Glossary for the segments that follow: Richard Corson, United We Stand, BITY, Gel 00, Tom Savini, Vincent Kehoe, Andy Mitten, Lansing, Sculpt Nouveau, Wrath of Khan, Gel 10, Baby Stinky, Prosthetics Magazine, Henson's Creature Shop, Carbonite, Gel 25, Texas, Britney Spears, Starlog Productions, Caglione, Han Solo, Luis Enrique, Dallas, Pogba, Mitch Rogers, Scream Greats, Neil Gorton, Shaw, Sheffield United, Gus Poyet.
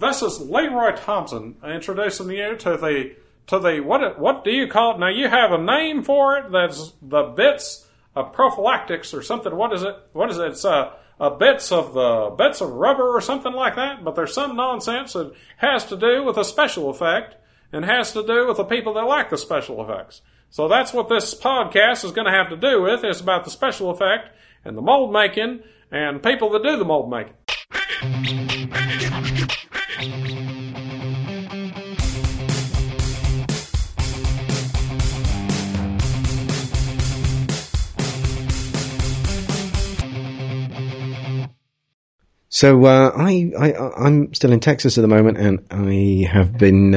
this is Leroy Thompson introducing you to the what do you call it? Now you have a name for it. That's the bits of prophylactics or something. What is it? What is it? It's bits of rubber or something like that. But there's some nonsense that has to do with a special effect and has to do with the people that like the special effects. So that's what this podcast is going to have to do with. It's about the special effect and the mold making and people that do the mold making. So I'm still in Texas at the moment, and I have been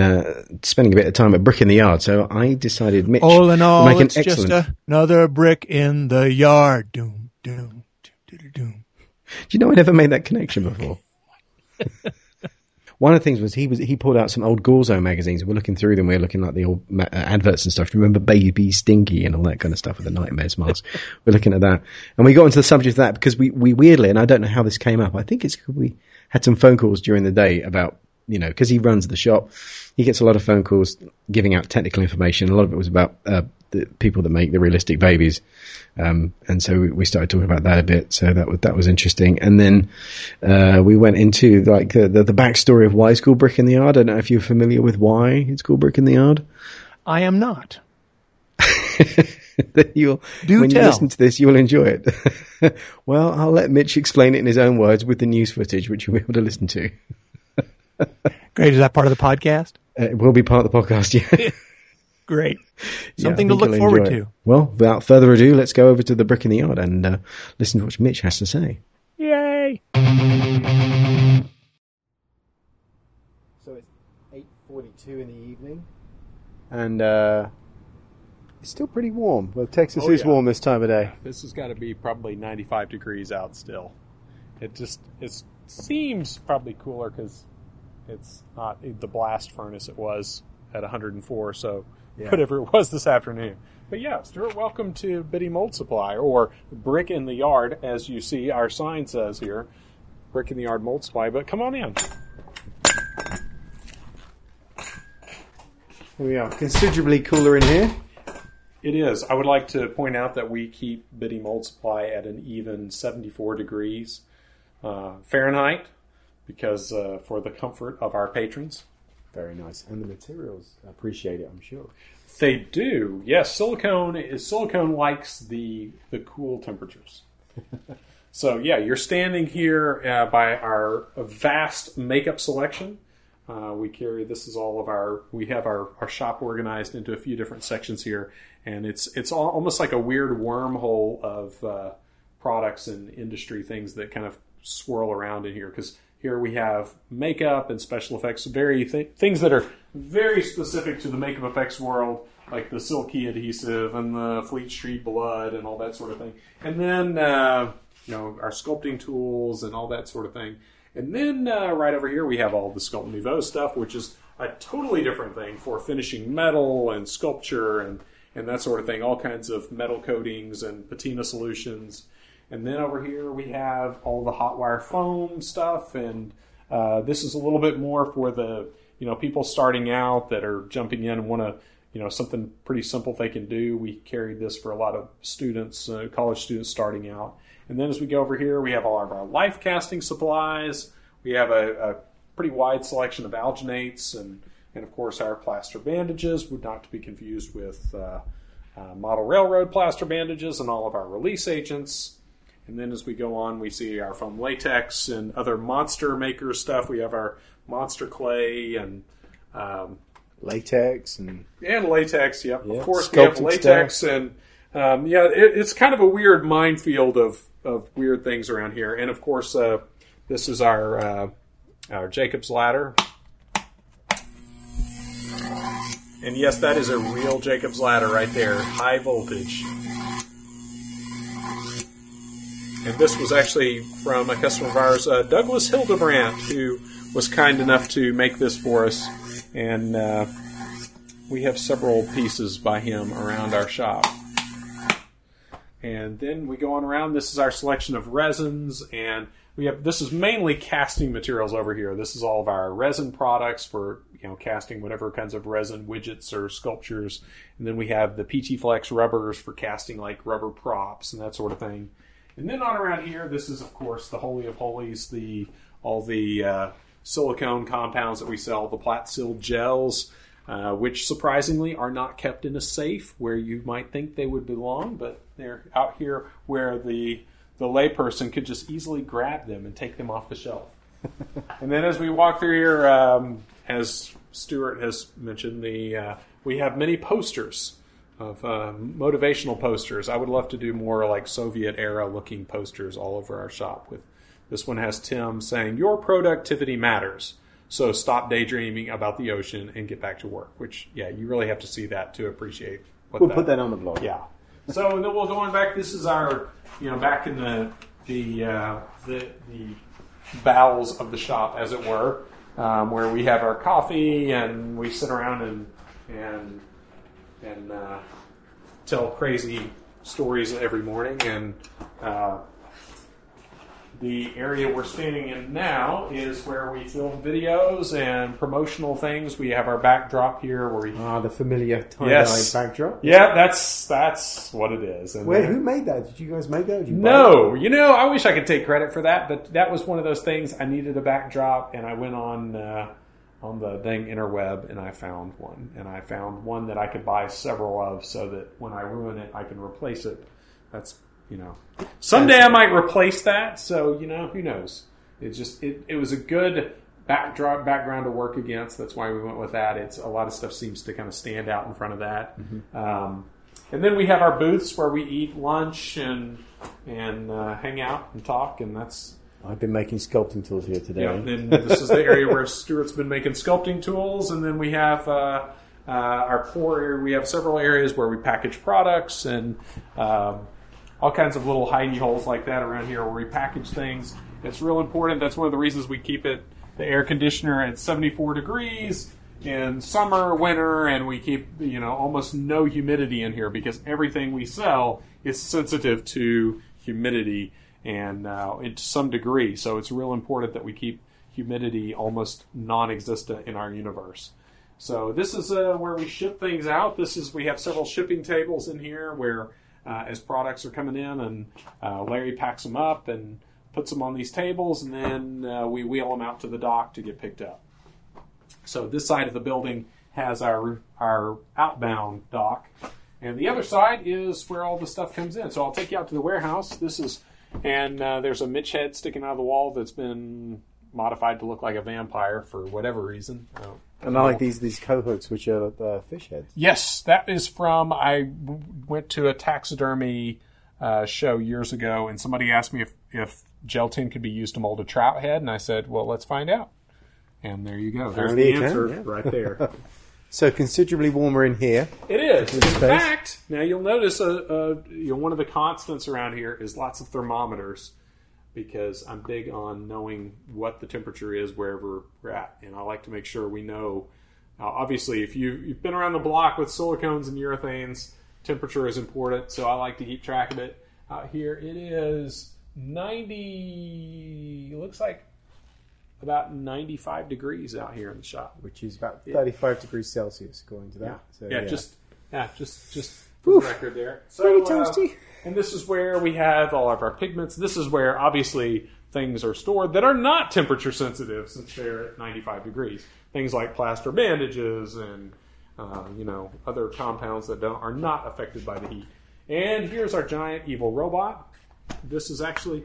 spending a bit of time at Brick in the Yard. So I decided, Mitch, all in all, it's excellent... just another brick in the yard. Doom, doom, doom, doom, doom. Do you know I never made that connection before? One of the things was he pulled out some old Gorezone magazines. We're looking through them. We're looking like the old adverts and stuff. Remember Baby Stinky and all that kind of stuff with the nightmare smiles? We're looking at that. And we got into the subject of that because we weirdly, and I don't know how this came up. I think it's we had some phone calls during the day about, you know, because he runs the shop. He gets a lot of phone calls giving out technical information. A lot of it was about the people that make the realistic babies. And so we started talking about that a bit. So that was interesting. And then we went into like the backstory of why it's called Brick in the Yard. I don't know if you're familiar with why it's called Brick in the Yard. I am not. When you listen to this, you'll enjoy it. Well, I'll let Mitch explain it in his own words with the news footage, which you'll be able to listen to. Great. Is that part of the podcast? It will be part of the podcast, yeah. Great. Something to look forward to. Well, without further ado, let's go over to the Brick in the Yard and listen to what Mitch has to say. Yay! So it's 8:42 in the evening, and it's still pretty warm. Well, Texas is warm this time of day. Yeah. This has got to be probably 95 degrees out still. It seems probably cooler because it's not the blast furnace it was at 104, so... Yeah. Whatever it was this afternoon. But yeah, Stuart, welcome to Bitty Mold Supply, or Brick in the Yard, as you see our sign says here. Brick in the Yard Mold Supply, but come on in. Here we are. Considerably cooler in here. It is. I would like to point out that we keep Bitty Mold Supply at an even 74 degrees Fahrenheit, because for the comfort of our patrons. Very nice. And the materials appreciate it, I'm sure. They do. Yes, silicone likes the cool temperatures. So, yeah, you're standing here by our vast makeup selection. We have our shop organized into a few different sections here, and it's almost like a weird wormhole of products and industry things that kind of swirl around in here, because here we have makeup and special effects, things that are very specific to the makeup effects world, like the silky adhesive and the Fleet Street blood and all that sort of thing. And then, our sculpting tools and all that sort of thing. And then right over here we have all the Sculpt Nouveau stuff, which is a totally different thing for finishing metal and sculpture and that sort of thing. All kinds of metal coatings and patina solutions. And then over here we have all the hot wire foam stuff, and this is a little bit more for the people starting out that are jumping in and want to something pretty simple they can do. We carried this for a lot of students, college students starting out. And then as we go over here, we have all of our life casting supplies. We have a pretty wide selection of alginates and of course our plaster bandages, would not to be confused with model railroad plaster bandages, and all of our release agents. And then as we go on, we see our foam latex and other monster maker stuff. We have our monster clay and latex and latex. Yep, yeah, of course we have latex stuff. And it's kind of a weird minefield of weird things around here. And of course, this is our Jacob's ladder. And yes, that is a real Jacob's ladder right there, high voltage. And this was actually from a customer of ours, Douglas Hildebrandt, who was kind enough to make this for us. And we have several pieces by him around our shop. And then we go on around. This is our selection of resins, and we have, this is mainly casting materials over here. This is all of our resin products for, you know, casting whatever kinds of resin widgets or sculptures. And then we have the PT Flex rubbers for casting like rubber props and that sort of thing. And then on around here, this is of course the holy of holies, the all the silicone compounds that we sell, the Platsil gels. Which surprisingly are not kept in a safe where you might think they would belong, but they're out here where the layperson could just easily grab them and take them off the shelf. And then as we walk through here, as Stuart has mentioned, we have many posters of motivational posters. I would love to do more like Soviet-era looking posters all over our shop. With this one has Tim saying, "Your productivity matters. So stop daydreaming about the ocean and get back to work." Which, yeah, you really have to see that to appreciate. We'll put that on the blog. Yeah. So, and then we'll go on back. This is our, you know, back in the bowels of the shop, as it were, where we have our coffee and we sit around and tell crazy stories every morning. And the area we're standing in now is where we film videos and promotional things. We have our backdrop here, where we the familiar tie-dye backdrop. Yeah, that's what it is. And wait, who made that? Did you guys make that? No, you know, I wish I could take credit for that, but that was one of those things. I needed a backdrop, and I went on the dang interweb and I found one, that I could buy several of, so that when I ruin it, I can replace it. That's, you know, someday I might replace that. So, you know, who knows? It just, it was a good background to work against. That's why we went with that. It's a lot of stuff seems to kind of stand out in front of that. Mm-hmm. And then we have our booths where we eat lunch and hang out and talk. And that's, I've been making sculpting tools here today. Yeah, and this is the area where Stuart's been making sculpting tools. And then we have, our core area. We have several areas where we package products and, all kinds of little hidey holes like that around here where we package things. It's real important. That's one of the reasons we keep it, the air conditioner, at 74 degrees in summer, winter, and we keep, you know, almost no humidity in here because everything we sell is sensitive to humidity and to some degree. So it's real important that we keep humidity almost non-existent in our universe. So this is where we ship things out. We have several shipping tables in here where as products are coming in, and Larry packs them up and puts them on these tables, and then we wheel them out to the dock to get picked up. So this side of the building has our outbound dock, and the other side is where all the stuff comes in. So I'll take you out to the warehouse. There's a Mitch head sticking out of the wall that's been modified to look like a vampire for whatever reason. And I like these cohorts, which are the fish heads. Yes, that is from, I went to a taxidermy show years ago, and somebody asked me if gelatin could be used to mold a trout head, and I said, well, let's find out. And there you go. There's the answer right there. So considerably warmer in here. It is. In fact, now you'll notice one of the constants around here is lots of thermometers, because I'm big on knowing what the temperature is wherever we're at. And I like to make sure we know. Now, obviously, if you've been around the block with silicones and urethanes, temperature is important, so I like to keep track of it. Out here, it is 90, looks like about 95 degrees out here in the shop. Which is about 35 degrees Celsius, according to that. Yeah, so, yeah, yeah. just for the record there. So, pretty toasty. And this is where we have all of our pigments. This is where, obviously, things are stored that are not temperature sensitive since they're at 95 degrees. Things like plaster bandages and, other compounds that are not affected by the heat. And here's our giant evil robot. This is actually,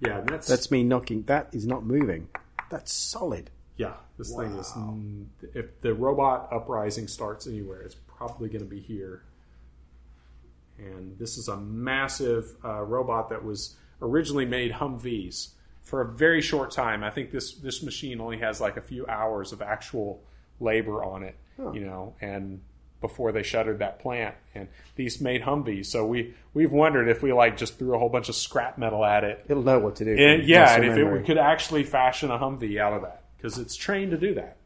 that's me knocking. That is not moving. That's solid. Yeah, this thing is, if the robot uprising starts anywhere, it's probably going to be here. And this is a massive robot that was originally made Humvees for a very short time. I think this machine only has like a few hours of actual labor on it, and before they shuttered that plant. And these made Humvees. So we've wondered if we like just threw a whole bunch of scrap metal at it. It'll know what to do. We could actually fashion a Humvee out of that because it's trained to do that.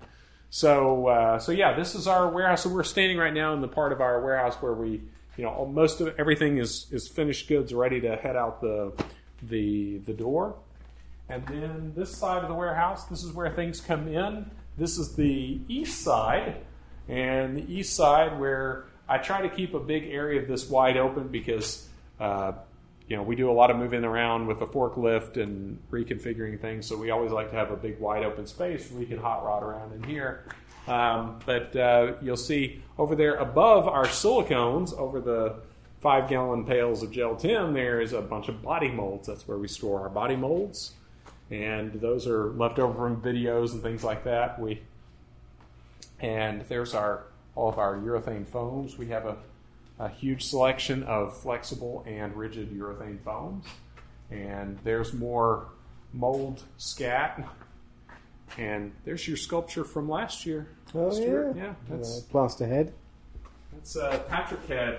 So this is our warehouse. So we're standing right now in the part of our warehouse where we you know, most of everything is finished goods ready to head out the door. And then this side of the warehouse, this is where things come in. This is the east side, and the east side where I try to keep a big area of this wide open because, you know, we do a lot of moving around with a forklift and reconfiguring things, so we always like to have a big wide open space where we can hot rod around in here. But you'll see over there above our silicones, over the 5-gallon pails of gel tin, there is a bunch of body molds. That's where we store our body molds. And those are left over from videos and things like that. And there's all of our urethane foams. We have a huge selection of flexible and rigid urethane foams. And there's more mold scat. And there's your sculpture from last year. Oh, Stuart. Yeah. That's plaster head. That's Patrick head.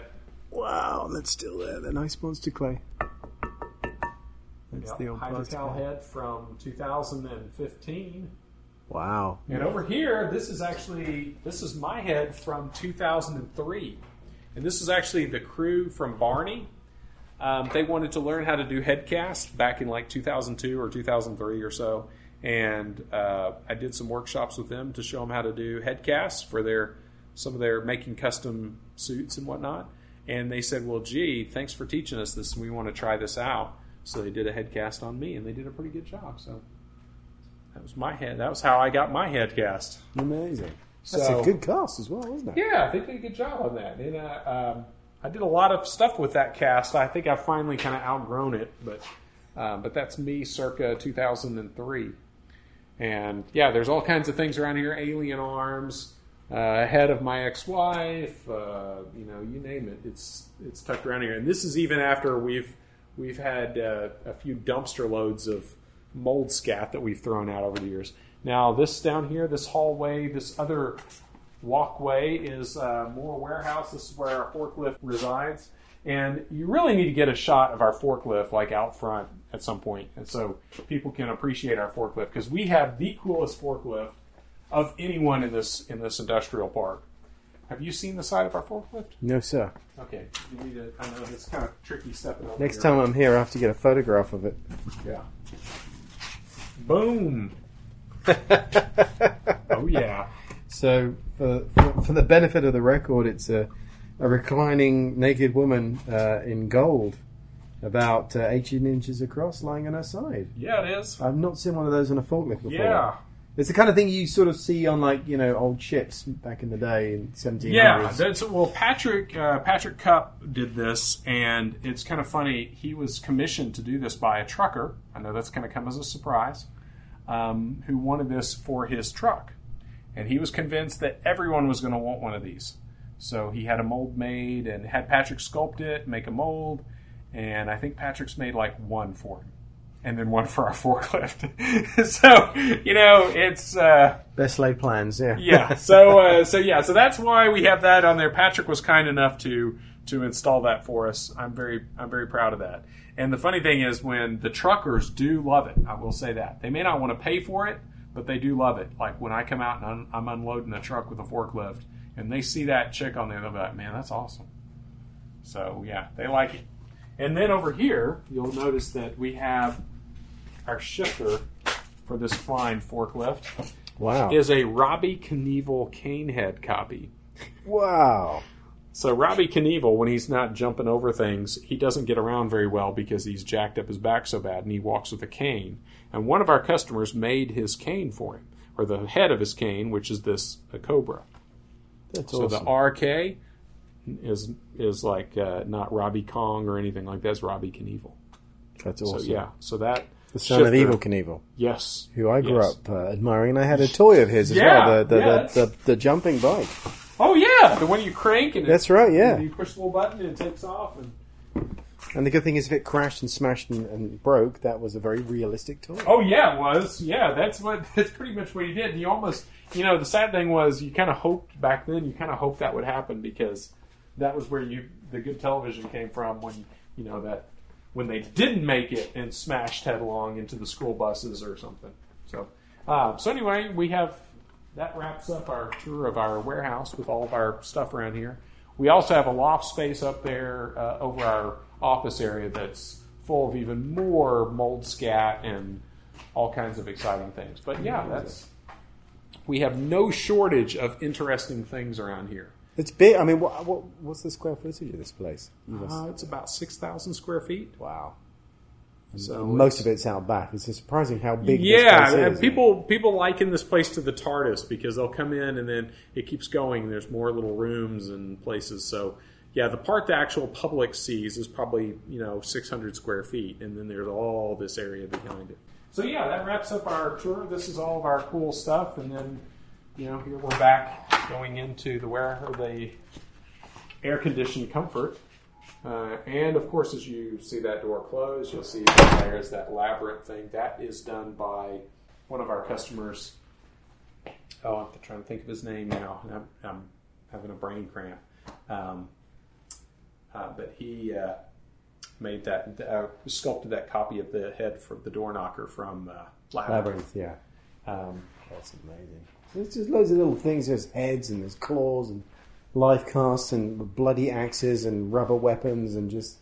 Wow, that's still there. The nice monster clay. That's the old Hydrocal head from 2015. Wow. And over here, this is my head from 2003. And this is actually the crew from Barney. They wanted to learn how to do head casts back in like 2002 or 2003 or so. And I did some workshops with them to show them how to do head casts for some of their making custom suits and whatnot. And they said, well, gee, thanks for teaching us this. We want to try this out. So they did a head cast on me, and they did a pretty good job. So that was my head. That was how I got my head cast. Amazing. That's a good cast as well, isn't it? Yeah, I think they did a good job on that. And I did a lot of stuff with that cast. I think I've finally kind of outgrown it, but that's me circa 2003. And, yeah, there's all kinds of things around here, alien arms, head of my ex-wife, you know, you name it. It's tucked around here. And this is even after We've had a few dumpster loads of mold scat that we've thrown out over the years. Now, this down here, this hallway, this other walkway is more warehouse. This is where our forklift resides. And you really need to get a shot of our forklift, like out front at some point. And so people can appreciate our forklift, because we have the coolest forklift of anyone in this industrial park. Have you seen the side of our forklift? No, sir. Okay. You need to, I know it's kind of tricky stepping over. Next time I'm here, I have to get a photograph of it. Yeah. Boom. Oh, yeah. So, for the benefit of the record, it's a reclining naked woman in gold, about 18 inches across, lying on her side. Yeah, it is. I've not seen one of those on a forklift before. Yeah. It's the kind of thing you sort of see on, like, you know, old ships back in the day in 1700s. Yeah, Patrick Cupp did this, and it's kind of funny. He was commissioned to do this by a trucker. I know that's going to come as a surprise. Who wanted this for his truck, and he was convinced that everyone was going to want one of these. So he had a mold made and had Patrick sculpt it, make a mold, and I think Patrick's made like one for him. And then one for our forklift. So, you know, it's... best laid plans, yeah. Yeah, so that's why we have that on there. Patrick was kind enough to install that for us. I'm very proud of that. And the funny thing is, when the truckers do love it, I will say that. They may not want to pay for it, but they do love it. Like, when I come out and I'm unloading a truck with a forklift, and they see that chick on there, they'll be like, man, that's awesome. So, yeah, they like it. And then over here, you'll notice that we have our shifter for this flying forklift. Wow. Is a Robbie Knievel Canehead copy. Wow. So Robbie Knievel, when he's not jumping over things, he doesn't get around very well because he's jacked up his back so bad, and he walks with a cane. And one of our customers made his cane for him, or the head of his cane, which is this a cobra. That's so awesome. The RK... is like not Robbie Kong or anything like that. It's Robbie Knievel. That's awesome. So, yeah. So that the son shifter, of Evil Knievel. Yes. Who I grew up admiring. And I had a toy of his as well. The jumping bike. Oh, yeah. The one you crank and that's right, yeah. And you push the little button and it takes off. And the good thing is if it crashed and smashed and broke, that was a very realistic toy. Oh, yeah, it was. Yeah, that's pretty much what he did. And you almost, you know, the sad thing was you kind of hoped back then, you kind of hoped that would happen because... That was where the good television came from when, you know, that when they didn't make it and smashed headlong into the school buses or something. So anyway, that wraps up our tour of our warehouse with all of our stuff around here. We also have a loft space up there over our office area that's full of even more mold scat and all kinds of exciting things. But yeah, that's we have no shortage of interesting things around here. It's big. I mean, what's the square footage of this place? It's about 6,000 square feet. Wow. So most of it's out back. It's surprising how big this place is. Yeah, people liken this place to the TARDIS because they'll come in and then it keeps going. There's more little rooms and places. So, yeah, the part the actual public sees is probably, 600 square feet. And then there's all this area behind it. So, yeah, that wraps up our tour. This is all of our cool stuff. And then, here we're back going into the air-conditioned comfort. And, of course, as you see that door close, you'll see that there is that Labyrinth thing. That is done by one of our customers. Oh, I'm trying to think of his name now. I'm having a brain cramp. But he made that, sculpted that copy of the head for the door knocker from Labyrinth. Labyrinth, yeah. That's amazing. There's just loads of little things. There's heads and there's claws and life casts and bloody axes and rubber weapons and just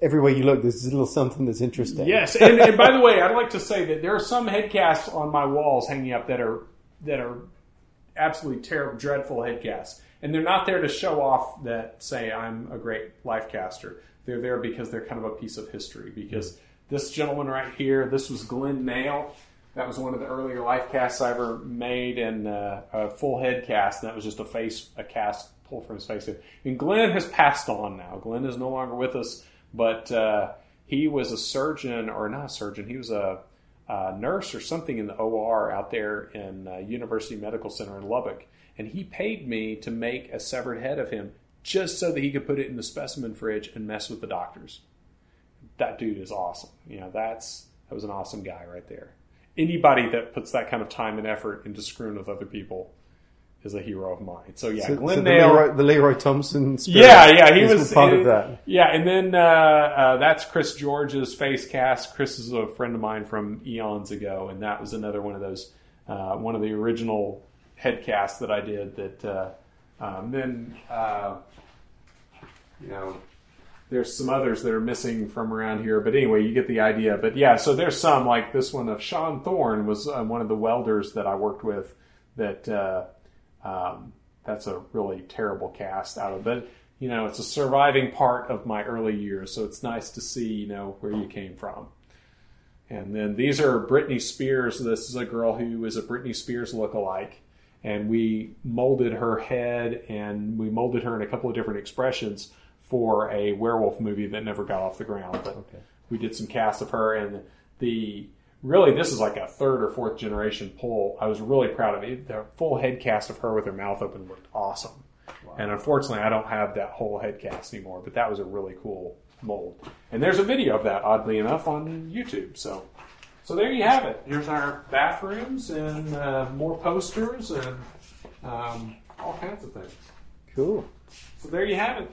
everywhere you look, there's a little something that's interesting. Yes, and by the way, I'd like to say that there are some headcasts on my walls hanging up that are absolutely terrible, dreadful headcasts, and they're not there to show off that say I'm a great life caster. They're there because they're kind of a piece of history. Because this gentleman right here, this was Glenn Nail. That was one of the earlier life casts I ever made, and a full head cast. And that was just a cast pulled from his face. And Glenn has passed on now. Glenn is no longer with us, but he was a surgeon, or not a surgeon. He was a nurse or something in the OR out there in University Medical Center in Lubbock. And he paid me to make a severed head of him just so that he could put it in the specimen fridge and mess with the doctors. That dude is awesome. That was an awesome guy right there. Anybody that puts that kind of time and effort into screwing with other people is a hero of mine. So, yeah, Glenn Nail. The Leroy Thompson spirit. Yeah, he was part of that. Yeah, and then that's Chris George's face cast. Chris is a friend of mine from eons ago, and that was another one of those, one of the original head casts that I did that There's some others that are missing from around here. But anyway, you get the idea. But yeah, so there's some, like this one of Sean Thorne was one of the welders that I worked with. That's a really terrible cast out of it. It's a surviving part of my early years. So it's nice to see, where you came from. And then these are Britney Spears. This is a girl who is a Britney Spears lookalike. And we molded her head and we molded her in a couple of different expressions for a werewolf movie that never got off the ground. But we did some casts of her, and this is like a third or fourth generation pull. I was really proud of it. The full head cast of her with her mouth open looked awesome. Wow. And unfortunately, I don't have that whole head cast anymore, but that was a really cool mold. And there's a video of that, oddly enough, on YouTube. So there you have it. Here's our bathrooms and more posters and all kinds of things. Cool. So there you have it.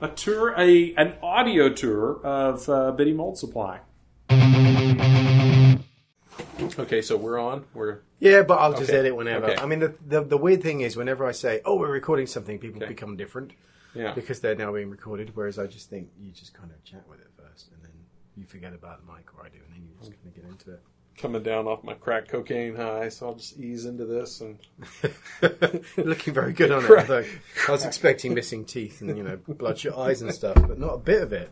A tour, an audio tour of Bitty Mold Supply. Okay, so we're on. Yeah, but I'll just edit whenever. Okay. I mean, the weird thing is, whenever I say, "Oh, we're recording something," people become different, because they're now being recorded. Whereas I just think you just kind of chat with it first, and then you forget about the mic, or I do, and then you just kind of get into it. Coming down off my crack cocaine high, so I'll just ease into this and looking very good on it. Though I was expecting missing teeth and bloodshot eyes and stuff, but not a bit of it.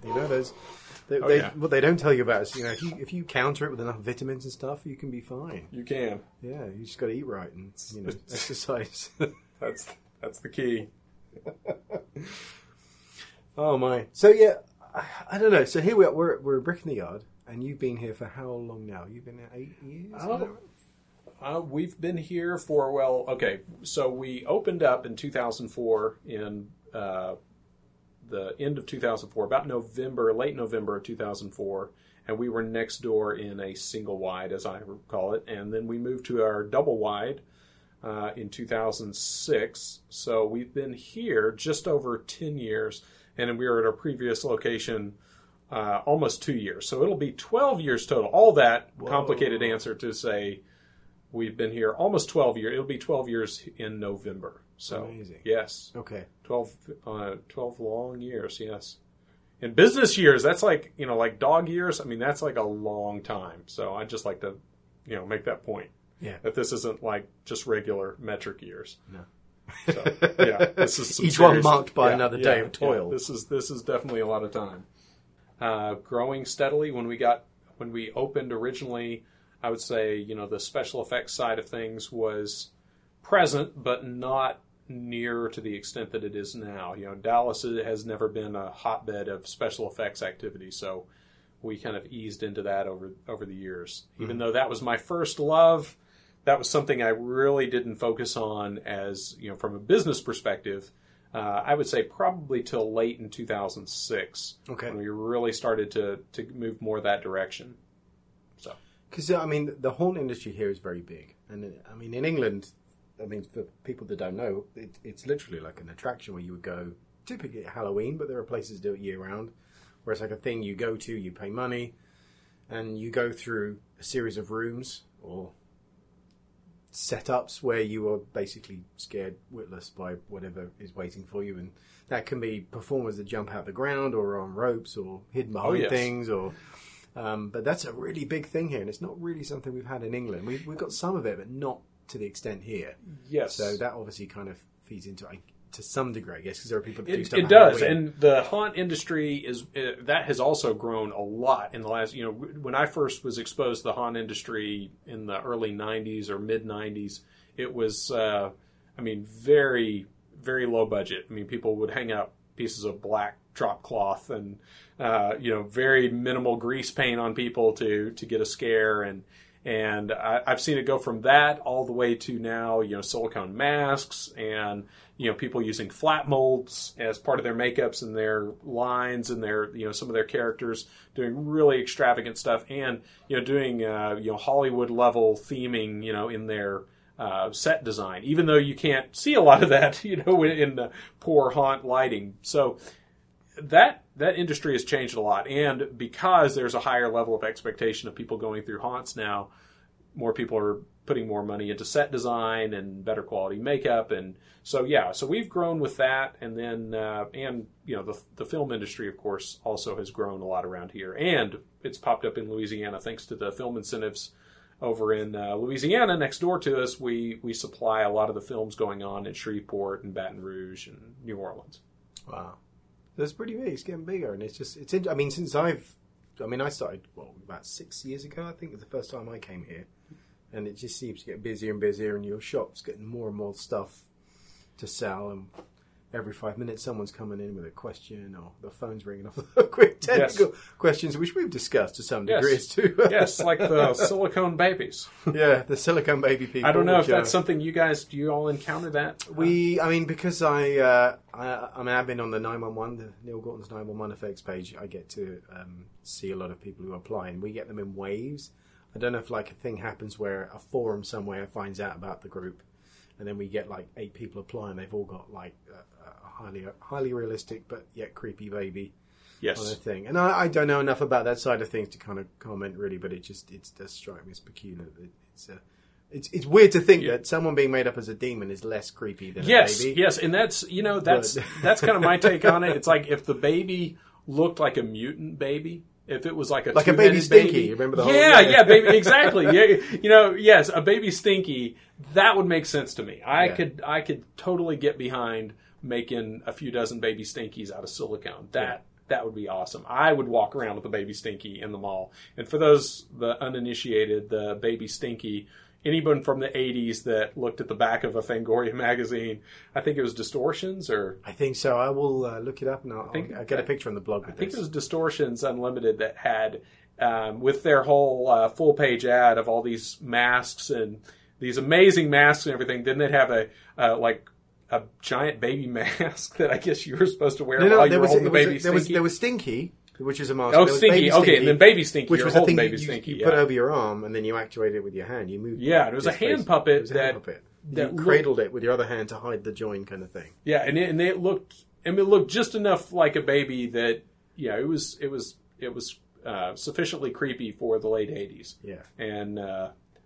What they don't tell you about is if you counter it with enough vitamins and stuff, you can be fine. You can, yeah. You just got to eat right and exercise. That's the key. Oh my! So yeah, I don't know. So here we are. We're a Brick in the Yard. And you've been here for how long now? You've been here 8 years? We've been here for, so we opened up in 2004, in the end of 2004, about late November of 2004, and we were next door in a single wide, as I recall it, and then we moved to our double wide in 2006, so we've been here just over 10 years, and we were at our previous location almost 2 years. So it'll be 12 years total. All that complicated answer to say We've been here almost 12 years. It'll be 12 years in November. So, amazing. Yes. Okay. 12 long years, yes. In business years, that's like, you know, like dog years. I mean, that's like a long time. So I'd just like to, you know, make that point. Yeah. That this isn't like just regular metric years. No. So, yeah. This is some each serious, one marked by another day of toil. Yeah, this is definitely a lot of time. Growing steadily. When we opened originally, I would say, you know, the special effects side of things was present, but not near to the extent that it is now. You know, Dallas has never been a hotbed of special effects activity, so we kind of eased into that over the years. Mm-hmm. Even though that was my first love, that was something I really didn't focus on as, you know, from a business perspective. I would say probably till late in 2006, okay, when we really started to move more that direction. So, because I mean, the horn industry here is very big, and I mean, in England, I mean, for people that don't know, it's literally like an attraction where you would go typically at Halloween, but there are places that do it year round, where it's like a thing you go to, you pay money, and you go through a series of rooms or setups where you are basically scared witless by whatever is waiting for you, and that can be performers that jump out the ground or on ropes or hidden behind things, or but that's a really big thing here, and it's not really something we've had in England. We've got some of it, but not to the extent here. Yes. So that obviously kind of feeds into it to some degree, I guess, because there are people that do stuff. It does, and the haunt industry is that has also grown a lot in the last. You know, when I first was exposed to the haunt industry in the early '90s or mid '90s, it was, I mean, very, very low budget. I mean, people would hang out pieces of black drop cloth and you know, very minimal grease paint on people to get a scare. And I've seen it go from that all the way to now, you know, silicone masks and, you know, people using flat molds as part of their makeups and their lines and their, you know, some of their characters doing really extravagant stuff and, you know, doing, you know, Hollywood level theming, you know, in their set design, even though you can't see a lot of that, you know, in the poor haunt lighting. So that industry has changed a lot, and because there's a higher level of expectation of people going through haunts now, more people are putting more money into set design and better quality makeup, and so yeah, so we've grown with that, and then and you know, the film industry, of course, also has grown a lot around here, and it's popped up in Louisiana thanks to the film incentives over in Louisiana next door to us. We supply a lot of the films going on in Shreveport and Baton Rouge and New Orleans. Wow. That's pretty big. It's getting bigger, and it's just, it's, I mean, since I started, well, about 6 years ago, I think was the first time I came here, and it just seems to get busier and busier, and your shop's getting more and more stuff to sell, and every 5 minutes someone's coming in with a question, or the phone's ringing off the quick technical questions, which we've discussed to some degree too. Yes, like the silicone babies. Yeah, the silicone baby people. I don't know if that's something do you all encounter that? Because I've been on the 911, the Neil Gorton's 911 effects page, I get to see a lot of people who apply, and we get them in waves. I don't know if like a thing happens where a forum somewhere finds out about the group, and then we get like 8 people apply, and they've all got like a highly realistic but yet creepy baby kind of thing. And I don't know enough about that side of things to kind of comment really, but it does strike me as peculiar. It's weird to think that someone being made up as a demon is less creepy than a baby. Yes, and that's, you know, that's kind of my take on it. It's like if the baby looked like a mutant baby. If it was like a baby stinky, you remember the whole baby, exactly. Yeah, you know, yes, a baby stinky, that would make sense to me. I could totally get behind making a few dozen baby stinkies out of silicone. That would be awesome. I would walk around with a baby stinky in the mall. And for those the uninitiated, the baby stinky, anyone from the 80s that looked at the back of a Fangoria magazine, I think it was Distortions, or... I think so. I will look it up and I'll get a picture on the blog. I think it was Distortions Unlimited that had, with their whole full-page ad of all these masks and these amazing masks and everything, didn't it have a giant baby mask that I guess you were supposed to wear while you were holding the baby Stinky? There was Stinky, which is a mask. Oh, Stinky. Okay, and then Baby Stinky. Which was the thing you put over your arm, and then you actuated it with your hand. You moved. Yeah, it was a hand puppet that cradled it with your other hand to hide the join, kind of thing. Yeah, and it looked just enough like a baby that it was sufficiently creepy for the late '80s. Yeah, and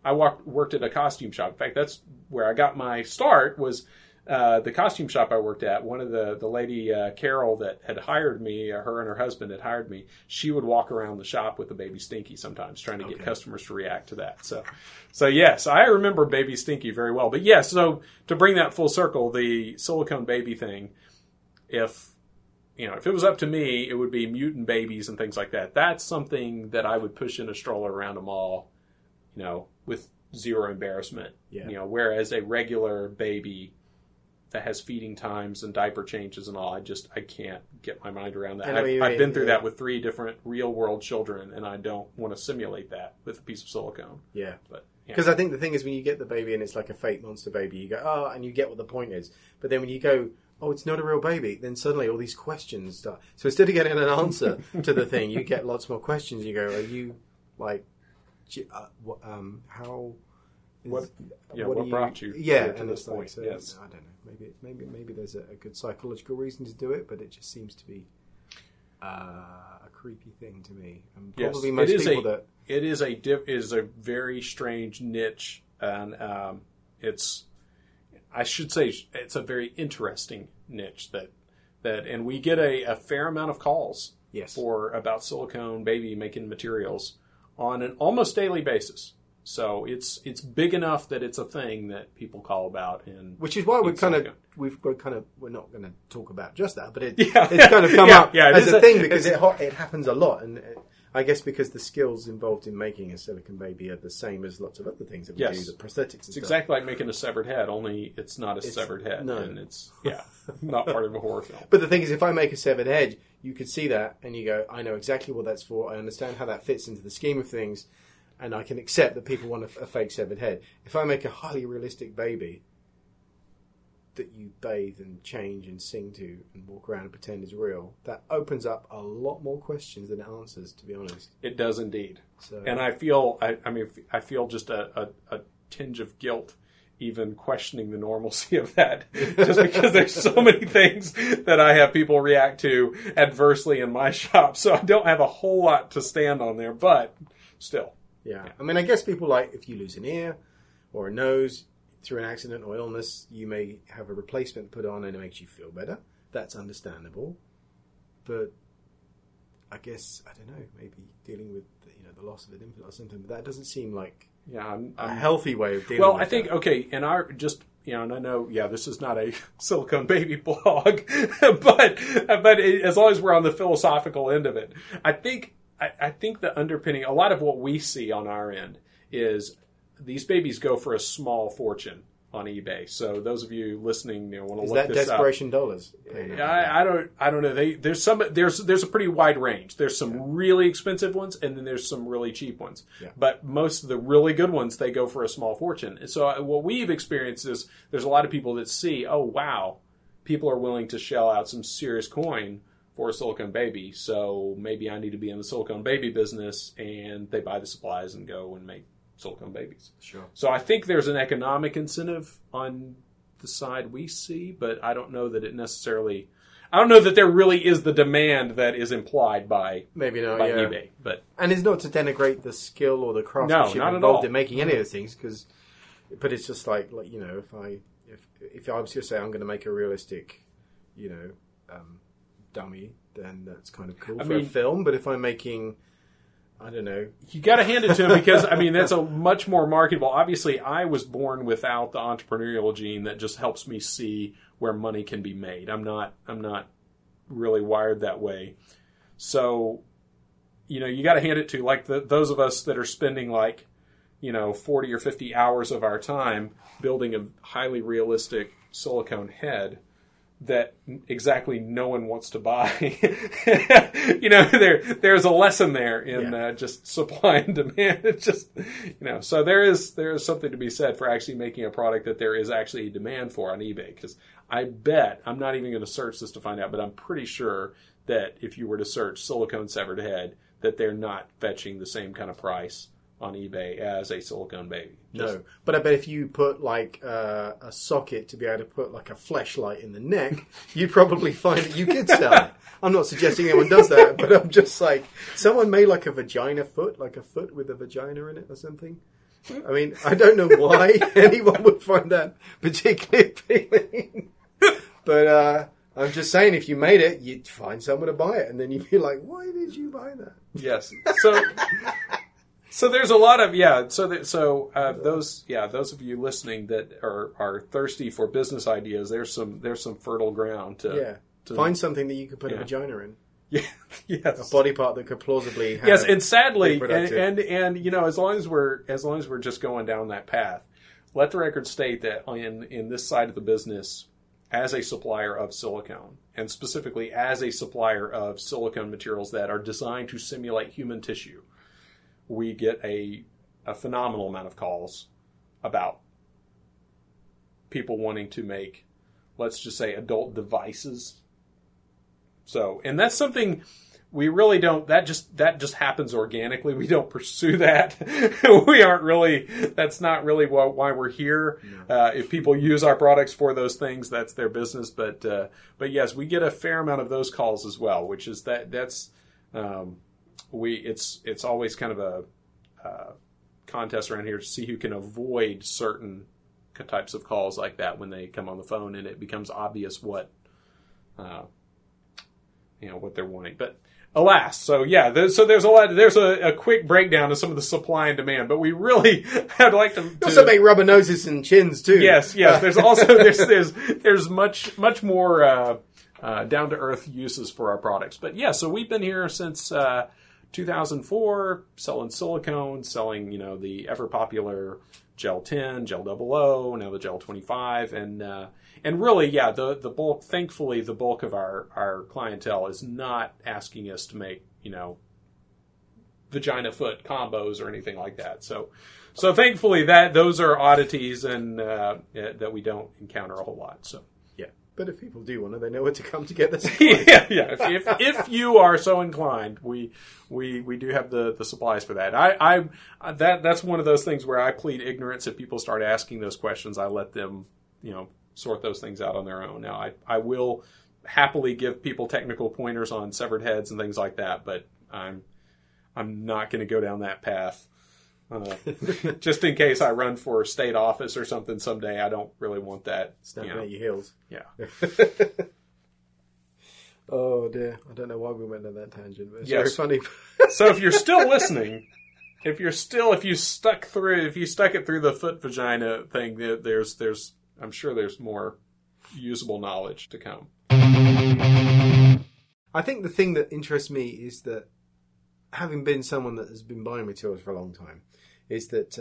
I worked at a costume shop. In fact, that's where I got my start, was the costume shop I worked at. One of the lady, Carol, that had hired me, her and her husband had hired me, she would walk around the shop with the Baby Stinky sometimes, trying to get customers to react to that. So yes, I remember Baby Stinky very well. But yes, so to bring that full circle, the silicone baby thing, if it was up to me, it would be mutant babies and things like that. That's something that I would push in a stroller around a mall, with zero embarrassment. Yeah. Whereas a regular baby that has feeding times and diaper changes and all, I can't get my mind around that. I've been through that with 3 different real world children, and I don't want to simulate that with a piece of silicone. Yeah. Because I think the thing is, when you get the baby and it's like a fake monster baby, you go, oh, and you get what the point is. But then when you go, oh, it's not a real baby, then suddenly all these questions start. So instead of getting an answer to the thing, you get lots more questions. You go, are you, like, how... What brought you to this point? So, yes. I don't know. Maybe there's a good psychological reason to do it, but it just seems to be a creepy thing to me. And probably most people that... It is a very strange niche, and I should say it's a very interesting niche that and we get a fair amount of calls about silicone baby making materials on an almost daily basis. So it's big enough that it's a thing that people call about, and which is why we're not going to talk about just that, but it's kind of come up as a thing because it happens a lot, and I guess because the skills involved in making a silicone baby are the same as lots of other things that we do, the prosthetics and stuff. It's exactly like making a severed head, only it's not a severed head. No. And it's, not part of a horror film. But the thing is, if I make a severed head, you could see that, and you go, I know exactly what that's for, I understand how that fits into the scheme of things, and I can accept that people want a fake severed head. If I make a highly realistic baby that you bathe and change and sing to and walk around and pretend is real, that opens up a lot more questions than answers, to be honest. It does indeed. So, and I feel just a tinge of guilt even questioning the normalcy of that, just because there's so many things that I have people react to adversely in my shop, so I don't have a whole lot to stand on there, but still. Yeah. I mean, I guess people, like, if you lose an ear or a nose through an accident or illness, you may have a replacement put on and it makes you feel better. That's understandable. But I guess, I don't know, maybe dealing with the loss of an infant or something, but that doesn't seem like a healthy way of dealing with it. Well, I think, and I just... and I know, this is not a silicone baby blog, but as long as we're on the philosophical end of it, I think the underpinning, a lot of what we see on our end is these babies go for a small fortune on eBay. So those of you listening, want to look this up. Is that desperation dollars? I don't know. There's a pretty wide range. There's some really expensive ones, and then there's some really cheap ones. Yeah. But most of the really good ones, they go for a small fortune. And so what we've experienced is there's a lot of people that see, oh wow, people are willing to shell out some serious coin for a silicone baby, so maybe I need to be in the silicone baby business, and they buy the supplies and go and make silicone babies. Sure. So I think there's an economic incentive on the side we see, but I don't know that it necessarily... I don't know that there really is the demand that is implied by eBay. But and it's not to denigrate the skill or the craftsmanship involved in making any of those things, but it's just like if I was to say I'm going to make a realistic, dummy, then that's kind of cool for a film. But if I'm making, I don't know, you got to hand it to him because that's a much more marketable. Obviously, I was born without the entrepreneurial gene that just helps me see where money can be made. I'm not really wired that way. So, you got to hand it to those of us that are spending 40 or 50 hours of our time building a highly realistic silicone head that exactly no one wants to buy. There's a lesson there in just supply and demand. It's just, so there is something to be said for actually making a product that there is actually a demand for on eBay, because I bet, I'm not even going to search this to find out, but I'm pretty sure that if you were to search silicone severed head, that they're not fetching the same kind of price on eBay as a silicone baby. No, but I bet if you put a socket to be able to put a fleshlight in the neck, you'd probably find that you could sell it. I'm not suggesting anyone does that, but I'm just someone made a vagina foot, like a foot with a vagina in it or something. I mean, I don't know why anyone would find that particularly appealing. But I'm just saying, if you made it, you'd find someone to buy it. And then you'd be like, why did you buy that? Yes. So there's a lot of, yeah. Those of you listening that are thirsty for business ideas, there's some fertile ground to find something that you could put a vagina in. Yeah, yes. A body part that could plausibly have. Yes, and sadly, and you know, as long as we're just going down that path, let the record state that in this side of the business, as a supplier of silicone, and specifically as a supplier of silicone materials that are designed to simulate human tissue, we get a phenomenal amount of calls about people wanting to make, let's just say, adult devices. So, and that's something we really don't, that just happens organically. We don't pursue that. That's not really why we're here. No. If people use our products for those things, that's their business. But yes, we get a fair amount of those calls as well, which is it's always kind of a contest around here to see who can avoid certain types of calls like that when they come on the phone and it becomes obvious what they're wanting. But alas, there's a quick breakdown of some of the supply and demand, but we really I'd like to also make rubber noses and chins too. Yes. There's much more down to earth uses for our products. But yeah, so we've been here since 2004 selling silicone, selling, you know, the ever popular Gel 10, Gel 00, now the Gel 25, and really, yeah, the bulk. Thankfully, the bulk of our clientele is not asking us to make, you know, vagina foot combos or anything like that. So thankfully, that those are oddities and that we don't encounter a whole lot. So yeah, but if people do want to, they know where to come to get this. Yeah. If you are so inclined, we do have the supplies for that. That's one of those things where I plead ignorance. If people start asking those questions, I let them, you know, sort those things out on their own. Now, I will happily give people technical pointers on severed heads and things like that, but I'm not going to go down that path. Just in case I run for state office or something someday, I don't really want that. Snapping at your heels. Yeah. Oh, dear. I don't know why we went on that tangent, but it's very funny. So if you're still listening... If you stuck it through the foot vagina thing, there's I'm sure there's more usable knowledge to come. I think the thing that interests me is that, having been someone that has been buying materials for a long time, is that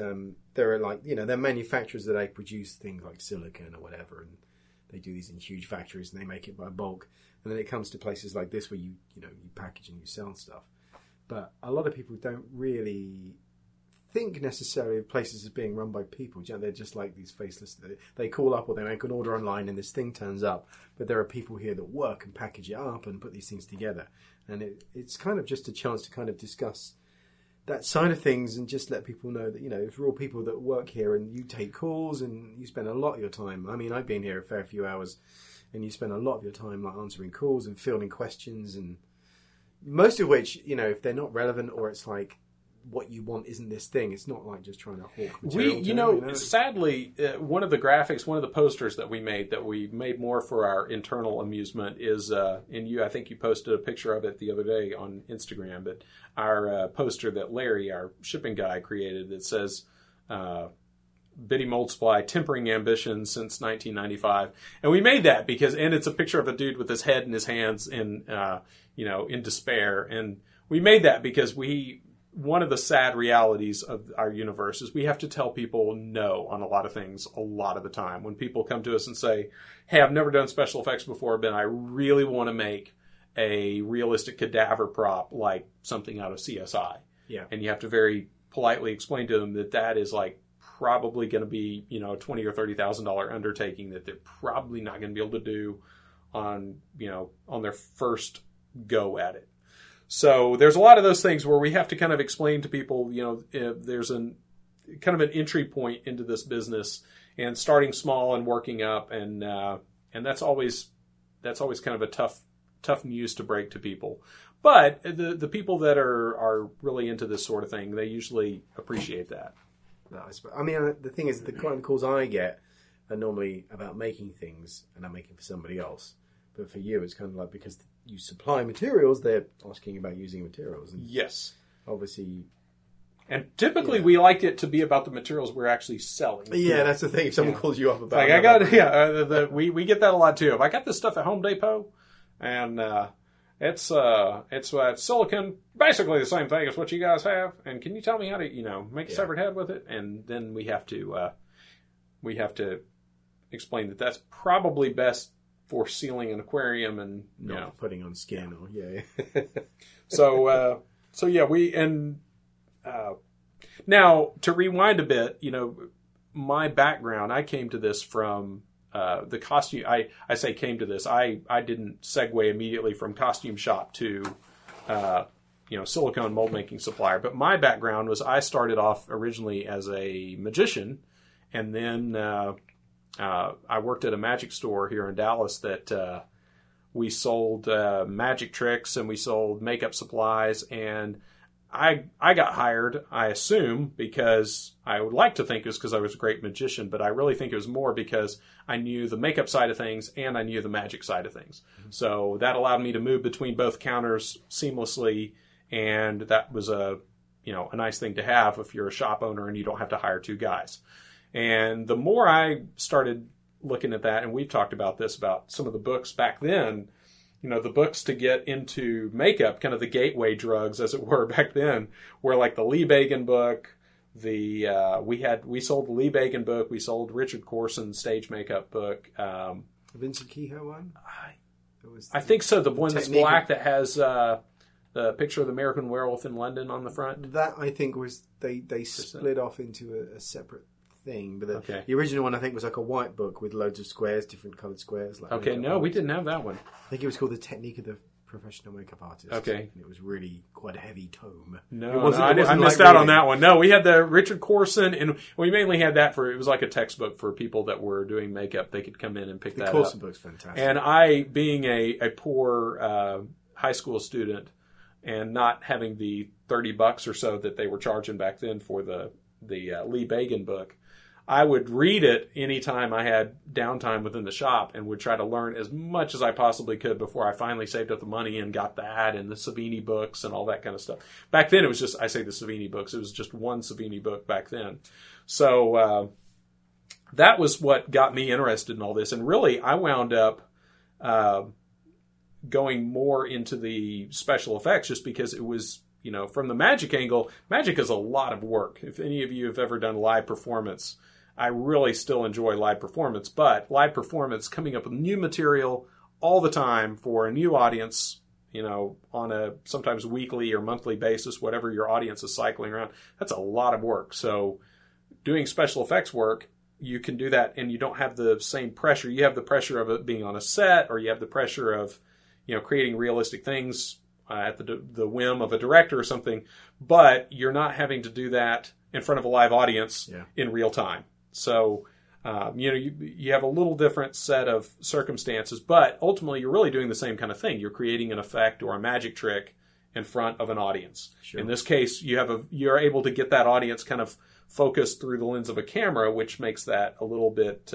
there are, like, you know, there are manufacturers that they produce things like silicone or whatever, and they do these in huge factories and they make it by bulk, and then it comes to places like this where you package and you sell stuff. But a lot of people don't really think necessarily of places as being run by people. You know, they're just like these faceless. They call up or they make an order online and this thing turns up. But there are people here that work and package it up and put these things together. And it's kind of just a chance to kind of discuss that side of things and just let people know that, you know, if we're all people that work here and you take calls and you spend a lot of your time. I mean, I've been here a fair few hours and you spend a lot of your time like answering calls and fielding questions, and most of which, you know, if they're not relevant or it's like what you want isn't this thing, it's not like just trying to hawk material. Sadly, one of the posters that we made more for our internal amusement is, and I think you posted a picture of it the other day on Instagram, but our poster that Larry, our shipping guy, created that says, Biddy Mold Supply, tempering ambitions since 1995. And we made that because it's a picture of a dude with his head in his hands in despair. And we made that because one of the sad realities of our universe is we have to tell people no on a lot of things a lot of the time. When people come to us and say, hey, I've never done special effects before, but I really want to make a realistic cadaver prop like something out of CSI. Yeah. And you have to very politely explain to them that is like, probably going to be, you know, a $20,000 or $30,000 undertaking that they're probably not going to be able to do on their first go at it. So there's a lot of those things where we have to kind of explain to people, you know, if there's an entry point into this business and starting small and working up, and that's always kind of a tough news to break to people. But the people that are really into this sort of thing, they usually appreciate that. that I suppose. I mean, the thing is, the kind of calls I get are normally about making things, and I'm making for somebody else. But for you, it's kind of like, because you supply materials, they're asking about using materials. And yes. Obviously. And typically we like it to be about the materials we're actually selling. Yeah, that's the thing. If someone calls you up about it. Like, we get that a lot, too. If I got this stuff at Home Depot, and it's silicone, basically the same thing as what you guys have, and can you tell me how to, make a severed head with it? And then we have to explain that that's probably best for sealing an aquarium and not putting on skin or now to rewind a bit, my background, I came to this from the costume. I say came to this. I didn't segue immediately from costume shop to silicone mold making supplier. But my background was I started off originally as a magician, and then I worked at a magic store here in Dallas that we sold magic tricks and we sold makeup supplies. And I got hired, I assume, because I would like to think it was because I was a great magician, but I really think it was more because I knew the makeup side of things and I knew the magic side of things. Mm-hmm. So that allowed me to move between both counters seamlessly, and that was a nice thing to have if you're a shop owner and you don't have to hire two guys. And the more I started looking at that, and we've talked about this, about some of the books back then, the books to get into makeup, kind of the gateway drugs, as it were, back then, were like the Lee Baygan book, we sold the Lee Baygan book, we sold Richard Corson's stage makeup book. Vincent Kehoe one? I think so, the one that's black that has the picture of the American werewolf in London on the front. That, I think, was, they split off into a separate thing, but the original one I think was like a white book with loads of squares, different coloured squares. Like we didn't have that one. I think it was called The Technique of the Professional Makeup Artist. Okay, and it was really quite a heavy tome. I missed out on that one. No, we had the Richard Corson, and we mainly had that for. It was like a textbook for people that were doing makeup. They could come in and pick that up. The Corson book's fantastic. And I, being a poor high school student, and not having the $30 or so that they were charging back then for the Lee Baygan book. I would read it anytime I had downtime within the shop and would try to learn as much as I possibly could before I finally saved up the money and got that and the Savini books and all that kind of stuff. Back then, it was just, I say the Savini books, it was just one Savini book back then. So that was what got me interested in all this. And really, I wound up going more into the special effects just because it was, from the magic angle, magic is a lot of work. If any of you have ever done live performance, I really still enjoy live performance, but live performance, coming up with new material all the time for a new audience, on a sometimes weekly or monthly basis, whatever your audience is cycling around, that's a lot of work. So doing special effects work, you can do that and you don't have the same pressure. You have the pressure of it being on a set, or you have the pressure of, creating realistic things at the whim of a director or something, but you're not having to do that in front of a live audience in real time. So, you have a little different set of circumstances, but ultimately you're really doing the same kind of thing. You're creating an effect or a magic trick in front of an audience. Sure. In this case, you're able to get that audience kind of focused through the lens of a camera, which makes that a little bit,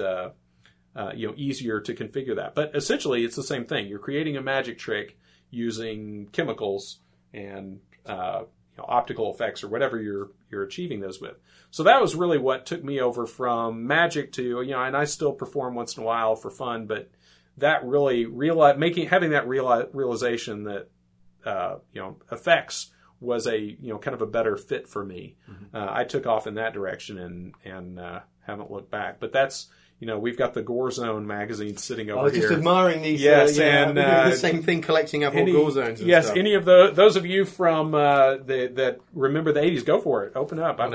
easier to configure that. But essentially it's the same thing. You're creating a magic trick using chemicals and, optical effects or whatever you're achieving those with. So that was really what took me over from magic to, and I still perform once in a while for fun, but that really realization that, effects was a, kind of a better fit for me. Mm-hmm. I took off in that direction and haven't looked back, but that's, we've got the Gorezone magazine sitting over here. I was just admiring these. Yes, and the same thing, collecting up all Gorezones. Yes, stuff. Any of those of you from that remember the 80s, go for it. Open up. I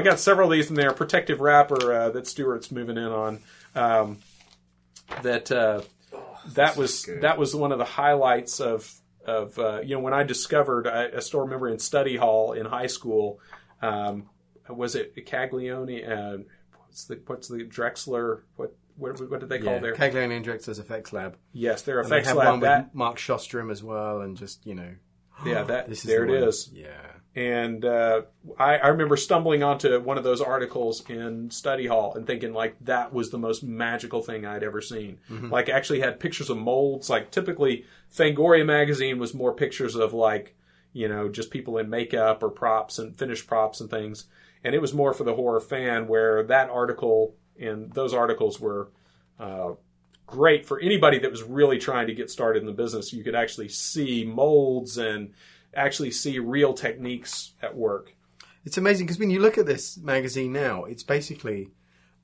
got several of these in there. Protective wrapper that Stuart's moving in on. That was one of the highlights of when I discovered. I still remember in study hall in high school. Was it Caglione? What's the Drexler? What did they call their Caglione and Drexler's effects lab? Yes, their effects lab. One with Mark Shostrom as well, and just this is there it is. Yeah, And I remember stumbling onto one of those articles in study hall and thinking, like, that was the most magical thing I'd ever seen. Mm-hmm. Like, actually had pictures of molds. Like, typically, Fangoria magazine was more pictures of, like, you know, just people in makeup or props and finished props and things. And it was more for the horror fan, where that article and those articles were great for anybody that was really trying to get started in the business. You could actually see molds and actually see real techniques at work. It's amazing, because when you look at this magazine now, it's basically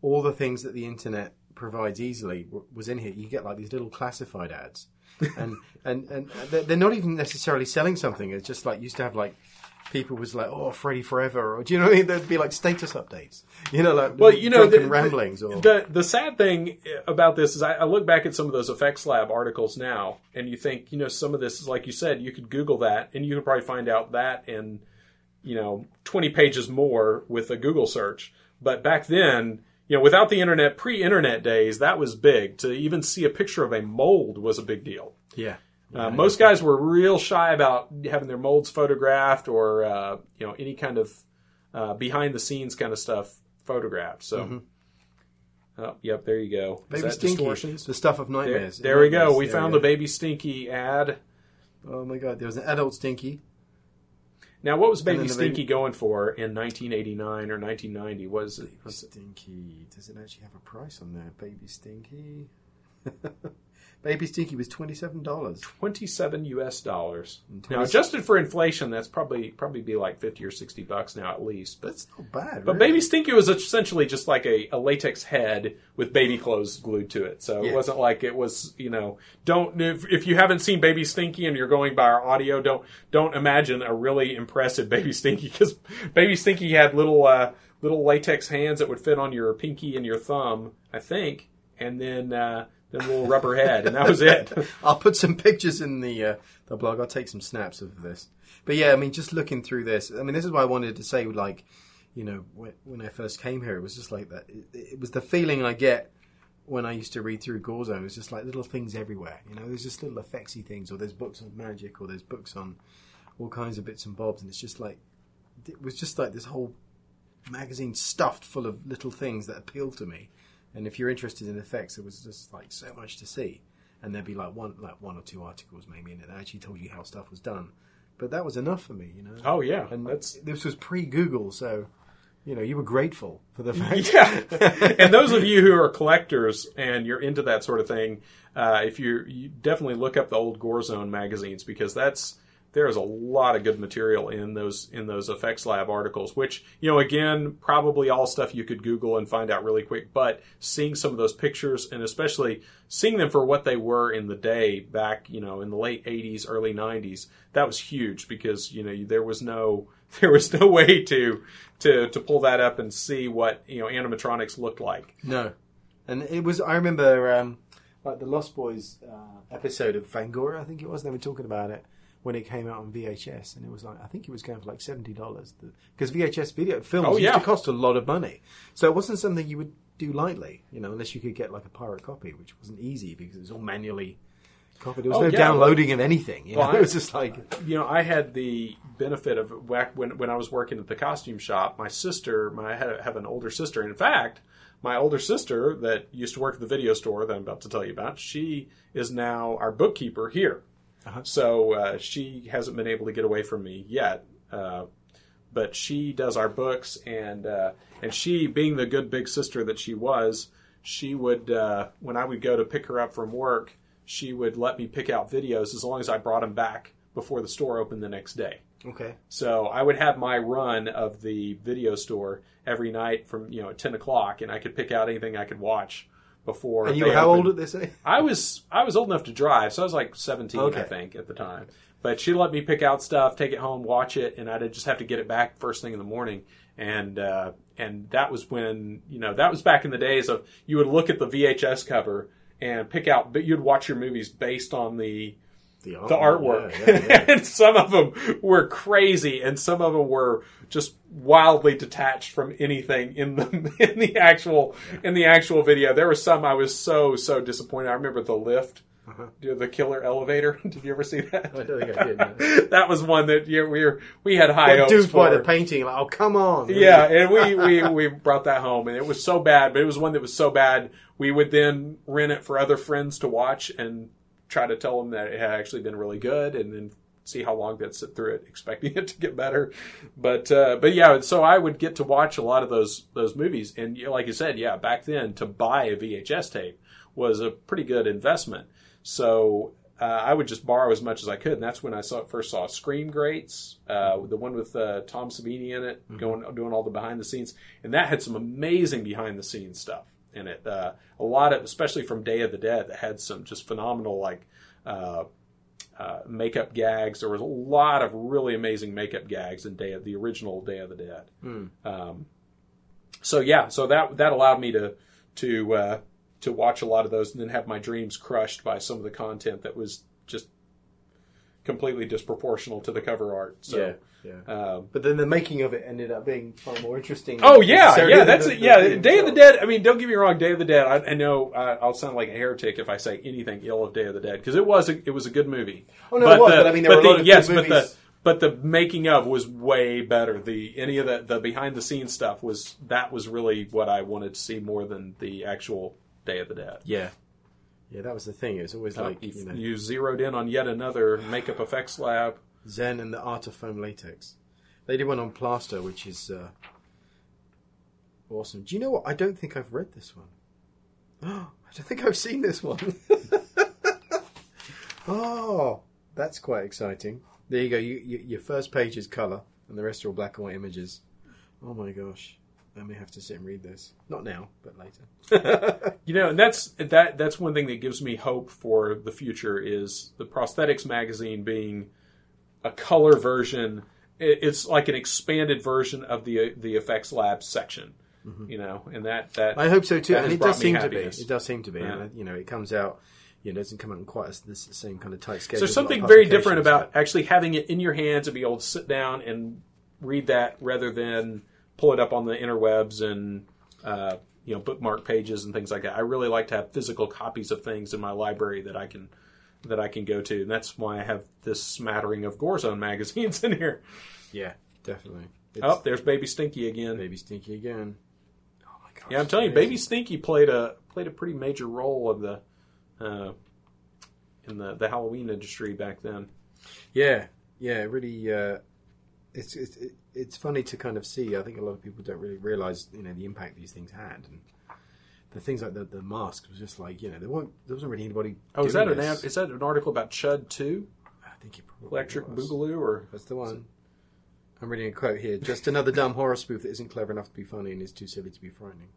all the things that the internet provides easily was in here. You get like these little classified ads, and they're not even necessarily selling something. It's just like, used to have like people was like, oh, Freddy Forever, or do you know what I mean? There'd be like status updates, you know, like, well, you know, the ramblings. Or the sad thing about this is I look back at some of those effects lab articles now, and you think, you know, some of this is, like you said, you could Google that and you could probably find out that in, you know, 20 pages more with a Google search. But back then, you know, without the internet, pre-internet days, that was big. To even see a picture of a mold was a big deal. Yeah. Most guys were real shy about having their molds photographed or, you know, any kind of behind-the-scenes kind of stuff photographed. So, mm-hmm. Oh, yep, there you go. Baby Stinky, Distortions? The stuff of nightmares. There nightmares. We go. We found the Baby Stinky ad. Oh, my God. There was an adult Stinky. Now, what was Baby Stinky going for in 1989 or 1990? Was it? Baby Stinky. Does it actually have a price on there? Baby Stinky. Baby Stinky was $27. $27 US. Now, adjusted for inflation, that's probably be like $50 or $60 now at least. But that's not bad. But really. Baby Stinky was essentially just like a latex head with baby clothes glued to it. So It wasn't like it was, you know, don't, if you haven't seen Baby Stinky and you're going by our audio, don't imagine a really impressive Baby Stinky, because Baby Stinky had little latex hands that would fit on your pinky and your thumb, I think, and then. The little rubber head, and that was it. I'll put some pictures in the blog. I'll take some snaps of this. But yeah, I mean, just looking through this, I mean, this is why I wanted to say, like, you know, when I first came here, it was just like that. It was the feeling I get when I used to read through Gorezone. It was just like little things everywhere. You know, there's just little effectsy things, or there's books on magic, or there's books on all kinds of bits and bobs, and it's just like, it was just like this whole magazine stuffed full of little things that appealed to me. And if you're interested in effects, there was just like so much to see, and there'd be like one or two articles maybe, and it actually told you how stuff was done. But that was enough for me, you know. Oh yeah, and this was pre-Google, so you know you were grateful for the fact. Yeah, and those of you who are collectors and you're into that sort of thing, if you definitely look up the old Gorezone magazines, because there's a lot of good material in those effects lab articles, which, you know, again, probably all stuff you could Google and find out really quick. But seeing some of those pictures, and especially seeing them for what they were in the day back, you know, in the late 80s, early 90s, that was huge, because, you know, there was no way to pull that up and see what, you know, animatronics looked like. No. And it was, I remember like the Lost Boys episode of Fangoria, I think it was, they were talking about it. When it came out on VHS, and it was like, I think it was going for like $70, because VHS video films used to cost a lot of money, so it wasn't something you would do lightly, you know, unless you could get like a pirate copy, which wasn't easy because it was all manually copied. There was no downloading of anything. You know? Well, it was just like, you know, I had the benefit of when I was working at the costume shop. My sister, I have an older sister, and in fact, my older sister that used to work at the video store that I'm about to tell you about, she is now our bookkeeper here. Uh-huh. So she hasn't been able to get away from me yet, but she does our books, and she, being the good big sister that she was, she would, when I would go to pick her up from work, she would let me pick out videos as long as I brought them back before the store opened the next day. Okay. So I would have my run of the video store every night from, you know, at 10 o'clock, and I could pick out anything I could watch. Before, and you were how old at this age? I was old enough to drive, so I was like 17, okay. I think, at the time. But she let me pick out stuff, take it home, watch it, and I'd just have to get it back first thing in the morning. And that was when, you know, that was back in the days of, you would look at the VHS cover and pick out, but you'd watch your movies based on the artwork. Yeah. And some of them were crazy, and some of them were just wildly detached from anything in the actual video. There were some I was so disappointed. I remember the lift The killer elevator. Did you ever see that? I don't think I did. No. That was one that we had high hopes for. Dude by the painting, like, oh, come on. Yeah, and we brought that home, and it was so bad, but it was one that was so bad, we would then rent it for other friends to watch and try to tell them that it had actually been really good, and then see how long they'd sit through it, expecting it to get better. But yeah, so I would get to watch a lot of those movies, and like you said, yeah, back then, to buy a VHS tape was a pretty good investment. So I would just borrow as much as I could, and that's when I first saw Scream Greats, the one with Tom Savini in it, doing all the behind the scenes, and that had some amazing behind the scenes stuff in it. A lot of, especially from Day of the Dead, that had some just phenomenal makeup gags. There was a lot of really amazing makeup gags in the original Day of the Dead. Mm. So that allowed me to watch a lot of those and then have my dreams crushed by some of the content that was just completely disproportional to the cover art. So, yeah. But then the making of it ended up being far more interesting. Oh, yeah. That's it. Yeah. Day of the Dead. I mean, don't get me wrong. Day of the Dead. I know I'll sound like a heretic if I say anything ill of Day of the Dead, because it was a good movie. Oh, no, but I mean, there were a lot of good movies. But the making of was way better. Any of the behind the scenes stuff was really what I wanted to see more than the actual Day of the Dead. Yeah, that was the thing. It was always like... You zeroed in on yet another makeup effects lab. Zen and the Art of Foam Latex. They did one on plaster, which is awesome. Do you know what? I don't think I've read this one. Oh, I don't think I've seen this one. Oh, that's quite exciting. There you go. Your first page is colour, and the rest are all black and white images. Oh my gosh. I may have to sit and read this. Not now, but later. And that's one thing that gives me hope for the future is the Prosthetics Magazine being a color version. It's like an expanded version of the effects lab section, and that I hope so too. And it does seem to be. Yeah. And, it comes out. It doesn't come out in quite the same kind of tight schedule. So there's something very different about actually having it in your hands and be able to sit down and read that rather than pull it up on the interwebs and bookmark pages and things like that. I really like to have physical copies of things in my library that I can go to, and that's why I have this smattering of Gorezone magazines in here. Yeah, definitely. There's Baby Stinky again. Oh my gosh! Yeah, I'm telling you, Baby Stinky played a pretty major role of in the Halloween industry back then. Yeah, really. It's funny to kind of see. I think a lot of people don't really realize, the impact these things had, and the things like the masks was just like, there wasn't really anybody. Oh, is that an article about Chud 2? I think it probably Electric was. Boogaloo, or that's the one. I'm reading a quote here. Just another dumb horror spoof that isn't clever enough to be funny and is too silly to be frightening.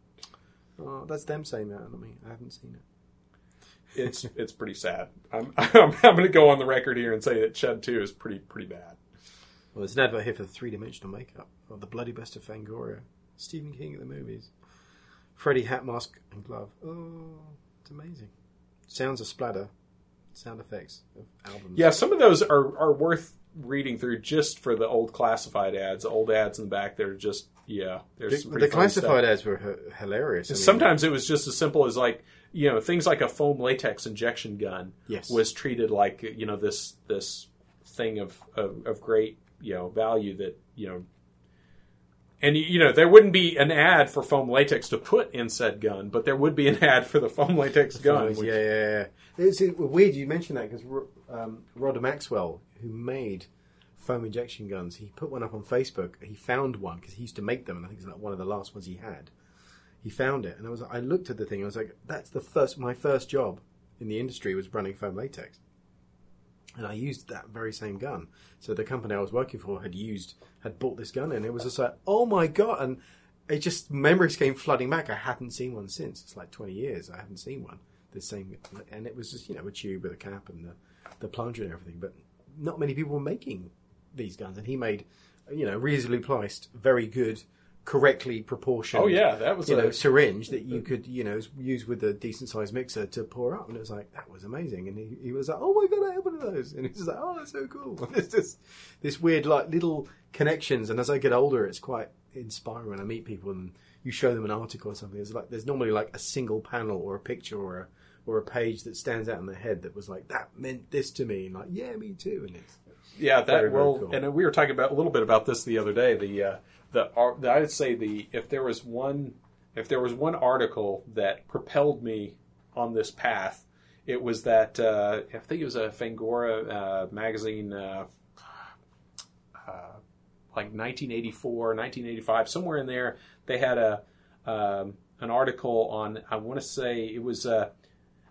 Oh, that's them saying that. I mean, I haven't seen it. It's pretty sad. I'm going to go on the record here and say that Chud 2 is pretty bad. Well, there's an advert here for the three-dimensional makeup of the bloody best of Fangoria, Stephen King of the movies, Freddy hat, mask, and glove. Oh, it's amazing. Sounds of splatter, sound effects of albums. Yeah, some of those are worth reading through just for the old classified ads. The old ads in the back, they're just, there's some pretty fun stuff. The classified ads were hilarious. Sometimes it was just as simple as like, things like a foam latex injection gun was treated like, this thing of great, value that, and there wouldn't be an ad for foam latex to put in said gun, but there would be an ad for the foam latex gun. Yeah. It's weird you mentioned that because Rod Maxwell, who made foam injection guns, he put one up on Facebook. He found one because he used to make them, and I think it's like one of the last ones he had. He found it, and I looked at the thing. I was like, "That's my first job in the industry was running foam latex." And I used that very same gun. So the company I was working for had bought this gun, and it was just like, oh my God. And it just, memories came flooding back. I hadn't seen one since. It's like 20 years. I haven't seen one. The same, and it was just, a tube with a cap and the plunger and everything. But not many people were making these guns. And he made, reasonably priced, very good, correctly proportioned. Oh yeah, that was syringe that you could use with a decent sized mixer to pour up, and it was like that was amazing. And he was like, oh my God, I have one of those, and he's like, oh, that's so cool. It's just this weird like little connections. And as I get older, it's quite inspiring when I meet people and you show them an article or something. It's like there's normally like a single panel or a picture or or a page that stands out in their head that was like, that meant this to me, and like, yeah, me too. And it's very, very cool. And we were talking about a little bit about this the other day. If there was one article that propelled me on this path, it was that I think it was a Fangoria magazine, like 1984, 1985, somewhere in there. They had a an article on, I want to say it was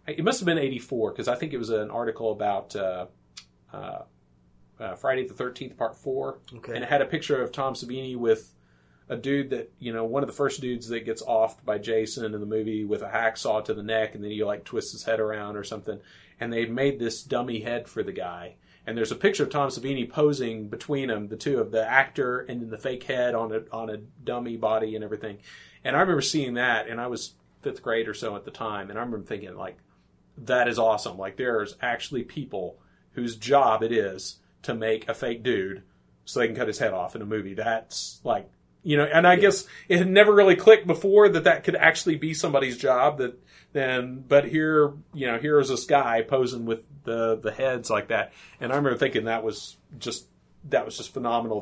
it must have been 84, because I think it was an article about Friday the 13th Part 4, okay. And it had a picture of Tom Savini with a dude that, you know, one of the first dudes that gets offed by Jason in the movie with a hacksaw to the neck, and then he like twists his head around or something. And they made this dummy head for the guy. And there's a picture of Tom Savini posing between them, the two of the actor and then the fake head on a dummy body and everything. And I remember seeing that, and I was fifth grade or so at the time, and I remember thinking, like, that is awesome. Like, there's actually people whose job it is to make a fake dude so they can cut his head off in a movie. That's like, you know, and I guess it had never really clicked before that could actually be somebody's job. But here, you know, here's this guy posing with the heads like that, and I remember thinking that was just phenomenal.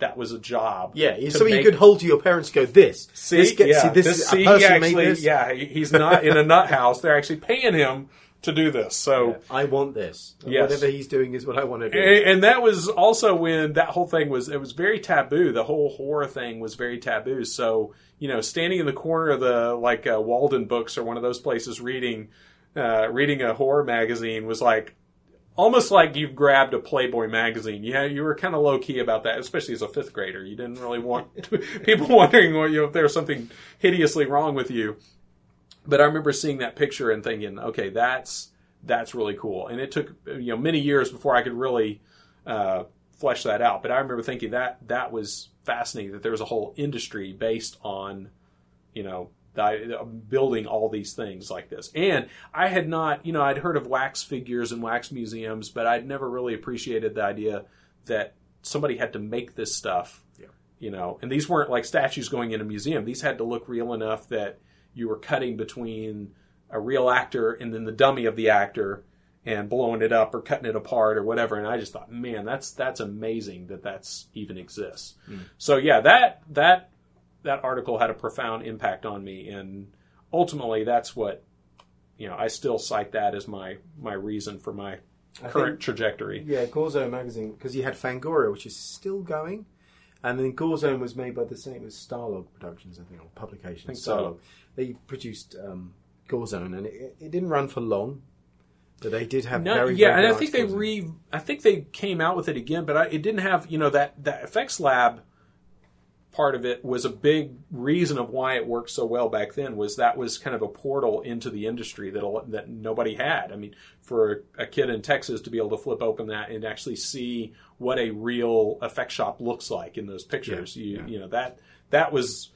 That was a job. Yeah, it's something you could hold to your parents and go, this is a person made this. Yeah, he's not in a nut house. They're actually paying him to do this. So yeah, I want this. Yes. Whatever he's doing is what I want to do. And that was also when that whole thing was, it was very taboo. The whole horror thing was very taboo. So, you know, standing in the corner of the, like, Walden Books or one of those places reading a horror magazine was like, almost like you've grabbed a Playboy magazine. Yeah, you were kind of low-key about that, especially as a fifth grader. You didn't really want people wondering if there was something hideously wrong with you. But I remember seeing that picture and thinking, okay, that's really cool. And it took many years before I could really flesh that out. But I remember thinking that was fascinating, that there was a whole industry based on building all these things like this. And I had not, I'd heard of wax figures and wax museums, but I'd never really appreciated the idea that somebody had to make this stuff. Yeah. And these weren't like statues going in a museum. These had to look real enough that you were cutting between a real actor and then the dummy of the actor and blowing it up or cutting it apart or whatever. And I just thought, man, that's amazing that's even exists. Mm. So yeah, that article had a profound impact on me, and ultimately that's what, I still cite that as my reason for my current trajectory. Yeah, Gorezone magazine, because you had Fangoria, which is still going, and then Gorezone was made by the same as Starlog Productions, I think, or Publications. Starlog. They produced Gorezone, and it didn't run for long, but they did have very and I think they came out with it again, but it didn't have that effects lab. Part of it was a big reason of why it worked so well back then, was that was kind of a portal into the industry that nobody had. I mean, for a kid in Texas to be able to flip open that and actually see what a real effect shop looks like in those pictures, that was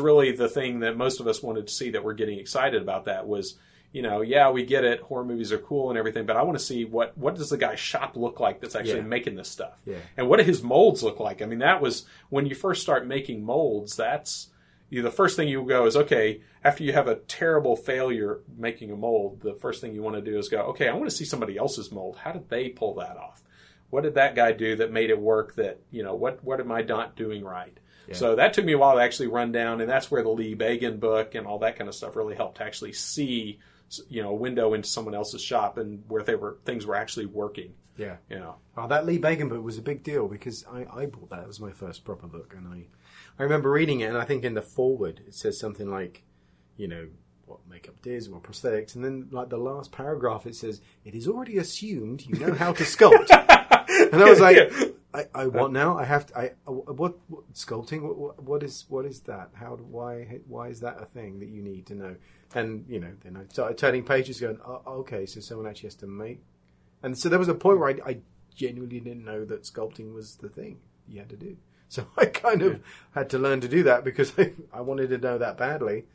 really the thing that most of us wanted to see, that we're getting excited about. That was, we get it. Horror movies are cool and everything, but I want to see what does the guy's shop look like that's actually making this stuff? Yeah. And what do his molds look like? I mean, that was when you first start making molds, that's the first thing you go is, okay, after you have a terrible failure making a mold, the first thing you want to do is go, okay, I want to see somebody else's mold. How did they pull that off? What did that guy do that made it work? That, what am I not doing right? Yeah. So that took me a while to actually run down, and that's where the Lee Baygan book and all that kind of stuff really helped to actually see, a window into someone else's shop and where things were actually working. Yeah. That Lee Baygan book was a big deal, because I bought that. It was my first proper book, and I remember reading it, and I think in the foreword it says something like, what makeup is, what prosthetics, and then like the last paragraph it says, it is already assumed you know how to sculpt. And I was like, I what now? I have to. What sculpting? What is that? Why is that a thing that you need to know? And then I started turning pages, going, oh, okay, so someone actually has to make. And so there was a point where I genuinely didn't know that sculpting was the thing you had to do. So I kind of had to learn to do that, because I wanted to know that badly.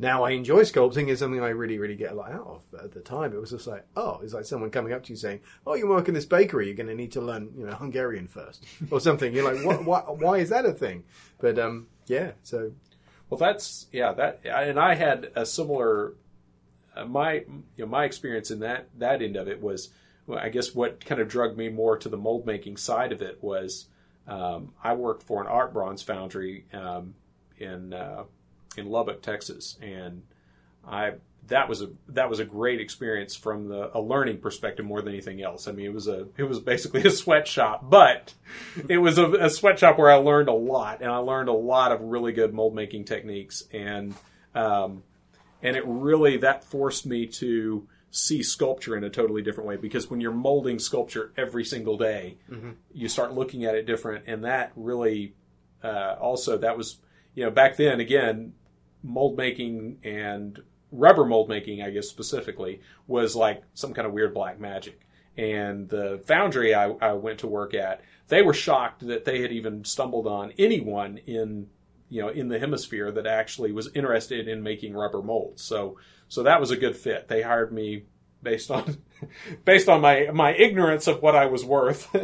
Now I enjoy sculpting. It's something I really, really get a lot out of. But at the time, it was just like, it's like someone coming up to you saying, oh, you work in this bakery. You're going to need to learn, Hungarian first or something. You're like, why is that a thing? But, so. Well, that's, that, and I had a similar my experience in that end of it was, well, I guess what kind of drugged me more to the mold making side of it was I worked for an art bronze foundry in Lubbock, Texas, and that was a great experience from a learning perspective more than anything else. I mean, it was basically a sweatshop, but it was a sweatshop where I learned a lot, and I learned a lot of really good mold making techniques, and it really, that forced me to see sculpture in a totally different way, because when you're molding sculpture every single day, mm-hmm. you start looking at it different, and that really also, that was, you know, back then again, mold making and rubber mold making, I guess specifically, was like some kind of weird black magic. And the foundry I went to work at, they were shocked that they had even stumbled on anyone in the hemisphere that actually was interested in making rubber molds. So that was a good fit. They hired me based on my ignorance of what I was worth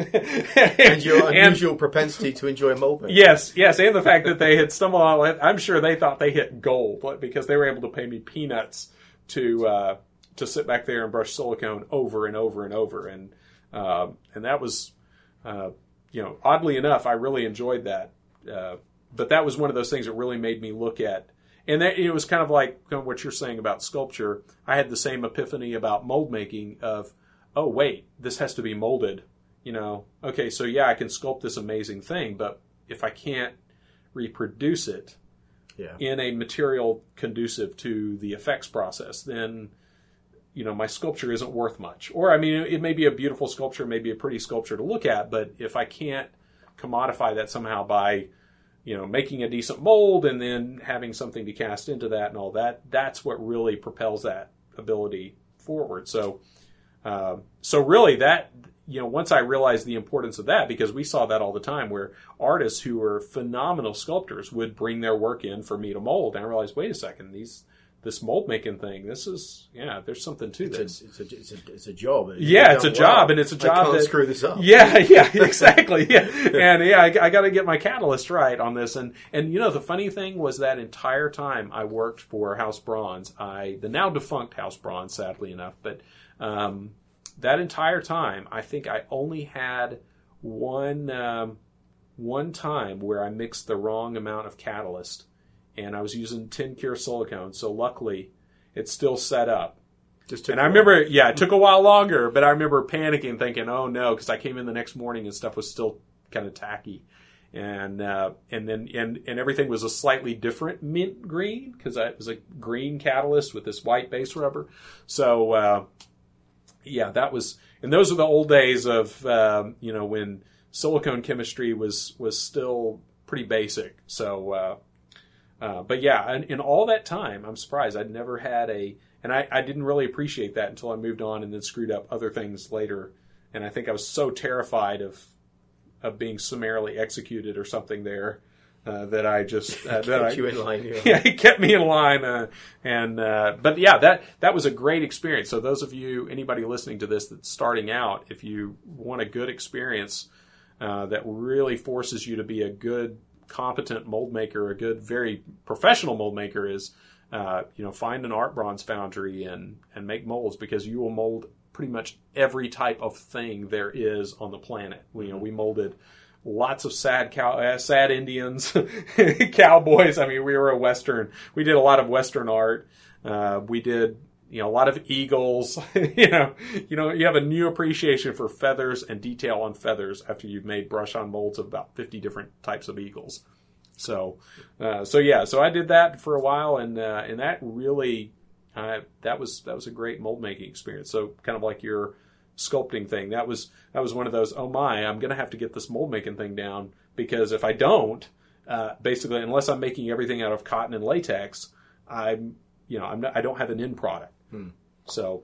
and your unusual propensity to enjoy mold making. Yes, and the fact that they had stumbled on, I'm sure they thought they hit gold because they were able to pay me peanuts to sit back there and brush silicone over and over and over, and that was oddly enough, I really enjoyed that, but that was one of those things that really made me look at. And that, it was kind of like what you're saying about sculpture. I had the same epiphany about mold making of, oh, wait, this has to be molded. Okay, so yeah, I can sculpt this amazing thing, but if I can't reproduce it in a material conducive to the effects process, then, my sculpture isn't worth much. Or, I mean, it may be a beautiful sculpture, maybe a pretty sculpture to look at, but if I can't commodify that somehow by making a decent mold and then having something to cast into that and all that, that's what really propels that ability forward. So really that, once I realized the importance of that, because we saw that all the time where artists who were phenomenal sculptors would bring their work in for me to mold. And I realized, wait a second, this mold making thing, this is, there's something to this. It's a job. It's a job, and it's a job. I can't screw this up. Yeah, exactly. Yeah. And I got to get my catalyst right on this. And the funny thing was that entire time I worked for House Bronze, the now defunct House Bronze, sadly enough, but that entire time, I think I only had one time where I mixed the wrong amount of catalyst. And I was using tin-cure silicone, so luckily it's still set up. It took a while longer, but I remember panicking, thinking, oh no, because I came in the next morning and stuff was still kind of tacky. And then everything was a slightly different mint green, because it was a green catalyst with this white base rubber. So, that was... And those are the old days of, when silicone chemistry was still pretty basic. So... but yeah, in all that time, I'm surprised I'd never had and I didn't really appreciate that until I moved on and then screwed up other things later. And I think I was so terrified of being summarily executed or something there that I just it kept me in line. But yeah, that was a great experience. So those of you, anybody listening to this that's starting out, if you want a good experience that really forces you to be a good, competent mold maker, a good, very professional mold maker, is find an art bronze foundry and make molds, because you will mold pretty much every type of thing there is on the planet. We molded lots of sad Indians, cowboys. I mean, we did a lot of Western art. We did a lot of eagles. You have a new appreciation for feathers and detail on feathers after you've made brush-on molds of about 50 different types of eagles. So I did that for a while, and that really that was a great mold making experience. So kind of like your sculpting thing, that was one of those, oh my, I'm going to have to get this mold making thing down, because if I don't, basically, unless I'm making everything out of cotton and latex, I don't have an end product. So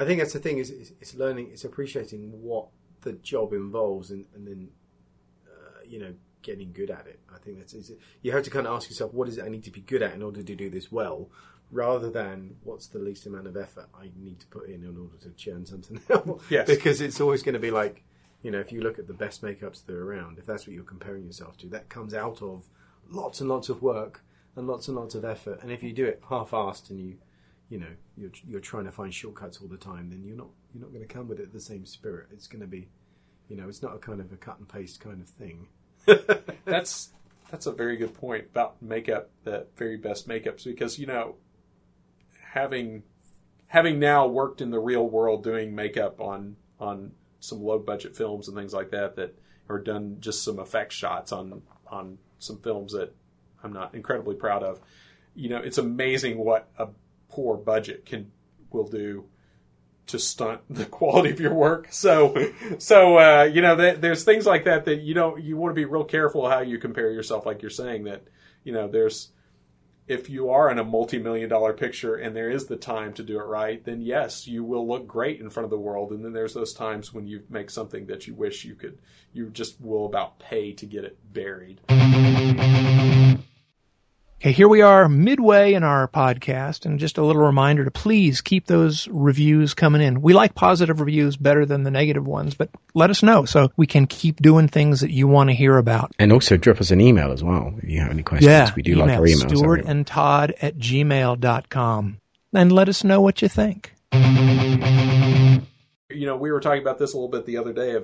I think that's the thing, is it's learning, it's appreciating what the job involves, and then, getting good at it. I think you have to kind of ask yourself, what is it I need to be good at in order to do this well, rather than what's the least amount of effort I need to put in order to churn something out. Yes. Because it's always going to be like, if you look at the best makeups that are around, if that's what you're comparing yourself to, that comes out of lots and lots of work and lots of effort. And if you do it half-assed and you you know, you're trying to find shortcuts all the time, then you're not going to come with it the same spirit. It's going to be, you know, it's not a kind of a cut and paste kind of thing. That's a very good point about makeup, the very best makeups, because, you know, having now worked in the real world doing makeup on some low budget films and things like that, that are done just some effect shots on some films that I'm not incredibly proud of. You know, it's amazing what a poor budget will do to stunt the quality of your work. So you know, there's things like that you want to be real careful how you compare yourself. Like you're saying that, you know, if you are in a multi-million-dollar picture and there is the time to do it right, then yes, you will look great in front of the world. And then there's those times when you make something that you wish you just will about pay to get it buried. Okay, here we are midway in our podcast, and just a little reminder to please keep those reviews coming in. We like positive reviews better than the negative ones, but let us know so we can keep doing things that you want to hear about. And also drop us an email as well if you have any questions. Yeah, we do email, like our emails. stuartandtodd@gmail.com. And let us know what you think. You know, we were talking about this a little bit the other day.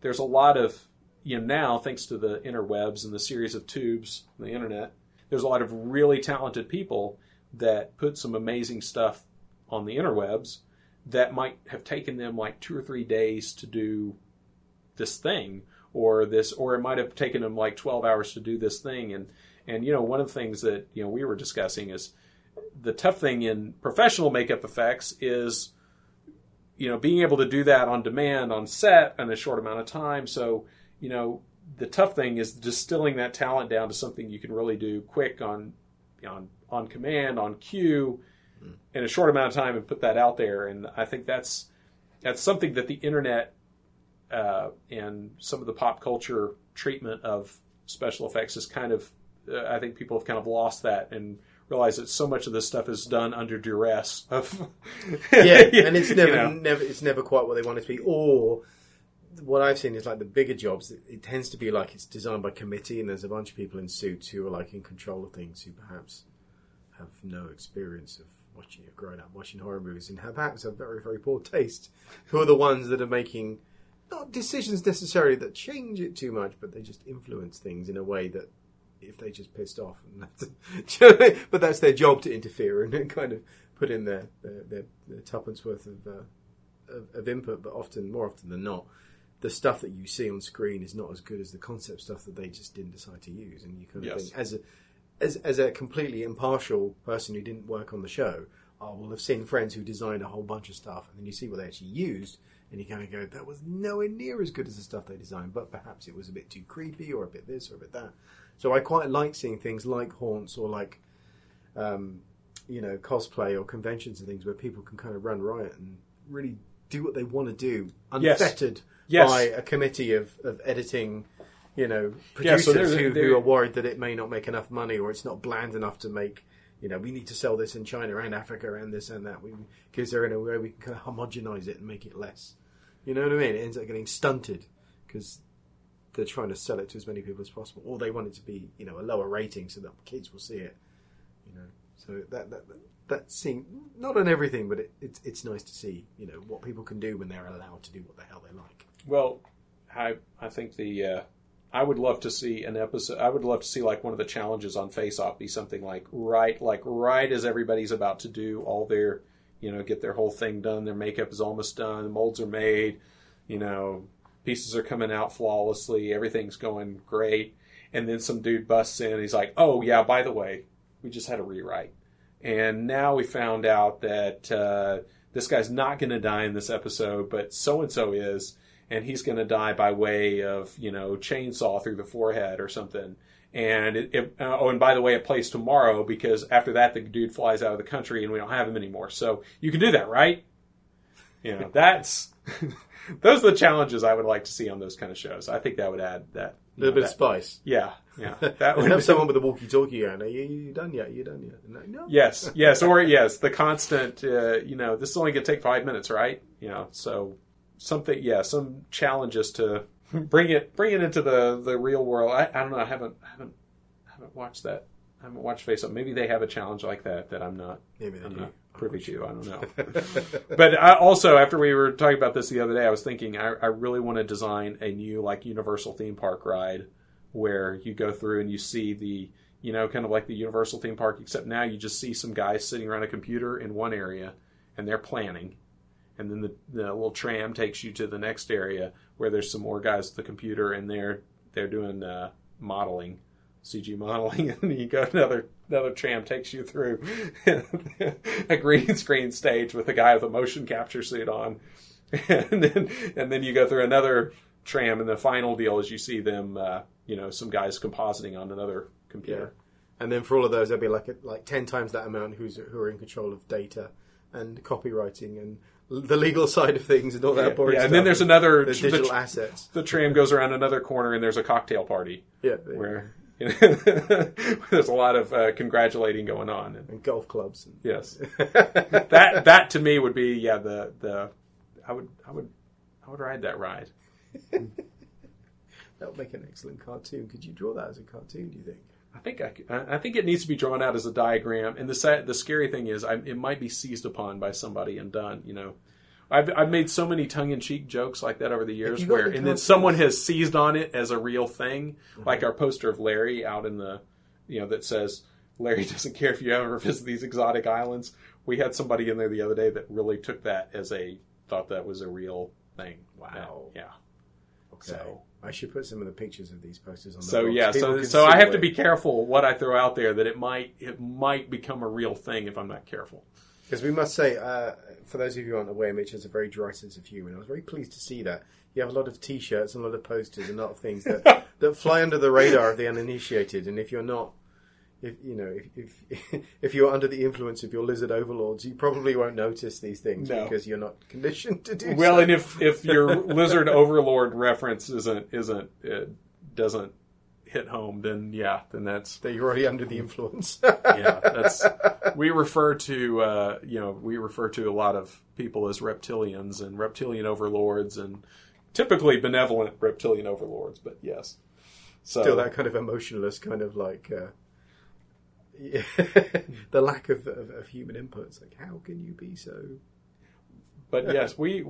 There's a lot of, you know, now, thanks to the interwebs and the series of tubes, the internet, there's a lot of really talented people that put some amazing stuff on the interwebs that might have taken them like 2 or 3 days to do this thing or it might have taken them like 12 hours to do this thing. And, you know, one of the things that, you know, we were discussing is the tough thing in professional makeup effects is, you know, being able to do that on demand on set in a short amount of time. So, you know, the tough thing is distilling that talent down to something you can really do quick on command, on cue, in a short amount of time and put that out there. And I think that's something that the internet and some of the pop culture treatment of special effects is kind of, I think people have kind of lost that and realize that so much of this stuff is done under duress. And it's never, you know, it's never quite what they want it to be. Or what I've seen is like the bigger jobs, it tends to be like it's designed by committee and there's a bunch of people in suits who are like in control of things who perhaps have no experience of growing up watching horror movies and have perhaps a very, very poor taste, who are the ones that are making not decisions necessarily that change it too much, but they just influence things in a way that if they just pissed off and but that's their job, to interfere and kind of put in their tuppence worth of input. But more often than not, the stuff that you see on screen is not as good as the concept stuff that they just didn't decide to use. And you kind of think, as a completely impartial person who didn't work on the show, I will have seen friends who designed a whole bunch of stuff, and then you see what they actually used, and you kind of go, that was nowhere near as good as the stuff they designed, but perhaps it was a bit too creepy or a bit this or a bit that. So I quite like seeing things like haunts or like, you know, cosplay or conventions and things where people can kind of run riot and really do what they want to do, unfettered. Yes. By a committee of editing, you know, producers who are worried that it may not make enough money or it's not bland enough to make, you know, we need to sell this in China and Africa and this and that, because they're in a way we can kind of homogenize it and make it less. You know what I mean? It ends up getting stunted because they're trying to sell it to as many people as possible, or they want it to be, you know, a lower rating so that kids will see it. You know, so that seems, not on everything, but it's nice to see, you know, what people can do when they're allowed to do what the hell they like. Well, I think I would love to see an episode. I would love to see like one of the challenges on Face Off be something like right as everybody's about to do all their, you know, get their whole thing done. Their makeup is almost done. Molds are made. You know, pieces are coming out flawlessly. Everything's going great. And then some dude busts in. And he's like, "Oh yeah, by the way, we just had a rewrite, and now we found out that this guy's not going to die in this episode, but so and so is." And he's going to die by way of, you know, chainsaw through the forehead or something. And and by the way, it plays tomorrow because after that, the dude flies out of the country and we don't have him anymore. So you can do that, right? You know, those are the challenges I would like to see on those kind of shows. I think that would add that little bit of spice. Yeah. That would have someone with a walkie-talkie going, "Are you done yet?" No. Yes. The constant, you know, this is only going to take 5 minutes, right? You know, so. Something, yeah, some challenges to bring it into the real world. I don't know. I haven't watched that. I haven't watched Face Off. Maybe they have a challenge like that I'm not. Maybe they do. privy to. I don't know. But I also, after we were talking about this the other day, I was thinking I really want to design a new like Universal theme park ride where you go through and you see the, you know, kind of like the Universal theme park, except now you just see some guys sitting around a computer in one area and they're planning. And then the little tram takes you to the next area where there's some more guys at the computer and they're doing modeling, CG modeling. And then you go another tram takes you through a green screen stage with a guy with a motion capture suit on. And then you go through another tram. And the final deal is you see them, you know, some guys compositing on another computer. Yeah. And then for all of those, there'll be like 10 times that amount who are in control of data and copywriting and the legal side of things and all that boring stuff. And then there's another... The digital assets. The tram goes around another corner and there's a cocktail party. Yeah. Where, you know, there's a lot of congratulating going on. And golf clubs. And, yes. that to me would be, yeah, the... I would ride that ride. That would make an excellent cartoon. Could you draw that as a cartoon, do you think? I think it needs to be drawn out as a diagram. And the scary thing is, it might be seized upon by somebody and done. You know, I've made so many tongue-in-cheek jokes like that over the years, and then someone has seized on it as a real thing, like our poster of Larry out in the, you know, that says Larry doesn't care if you ever visit these exotic islands. We had somebody in there the other day that really took that as a thought that was a real thing. Wow. Yeah. Okay. So. I should put some of the pictures of these posters on the box. So I have to be careful what I throw out there, that it might become a real thing if I'm not careful. Because we must say, for those of you who aren't aware, Mitch has a very dry sense of humour. I was very pleased to see that. You have a lot of T-shirts and a lot of posters and a lot of things that fly under the radar of the uninitiated. And if you're not, if you're under the influence of your lizard overlords, you probably won't notice these things because you're not conditioned to do. Well, so. And if your lizard overlord reference doesn't hit home, then then that you're already under the influence. We refer to a lot of people as reptilians and reptilian overlords, and typically benevolent reptilian overlords. But yes, so still that kind of emotionless kind of like. The lack of human inputs. Like, how can you be so? But yes, we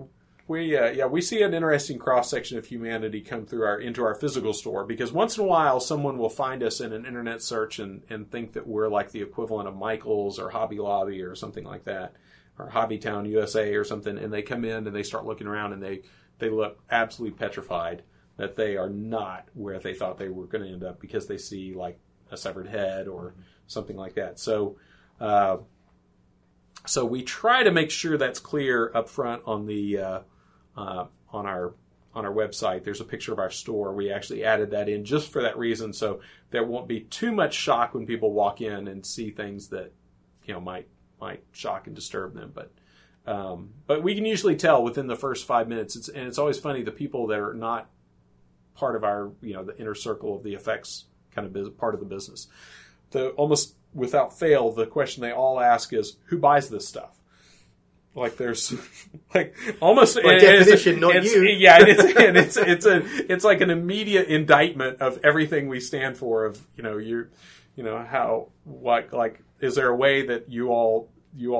see an interesting cross section of humanity come through into our physical store, because once in a while someone will find us in an internet search and think that we're like the equivalent of Michaels or Hobby Lobby or something like that, or Hobby Town USA or something, and they come in and they start looking around and they look absolutely petrified that they are not where they thought they were going to end up, because they see like a severed head or something like that. So we try to make sure that's clear up front on the on our website. There's a picture of our store. We actually added that in just for that reason, so there won't be too much shock when people walk in and see things that, you know, might shock and disturb them. But we can usually tell within the first 5 minutes. It's always funny, the people that are not part of our, you know, the inner circle of the effects kind of part of the business. Almost without fail, the question they all ask is, who buys this stuff? Like, there's like almost by definition, not you. Yeah, it's like an immediate indictment of everything we stand for. Of, you know, is there a way that you all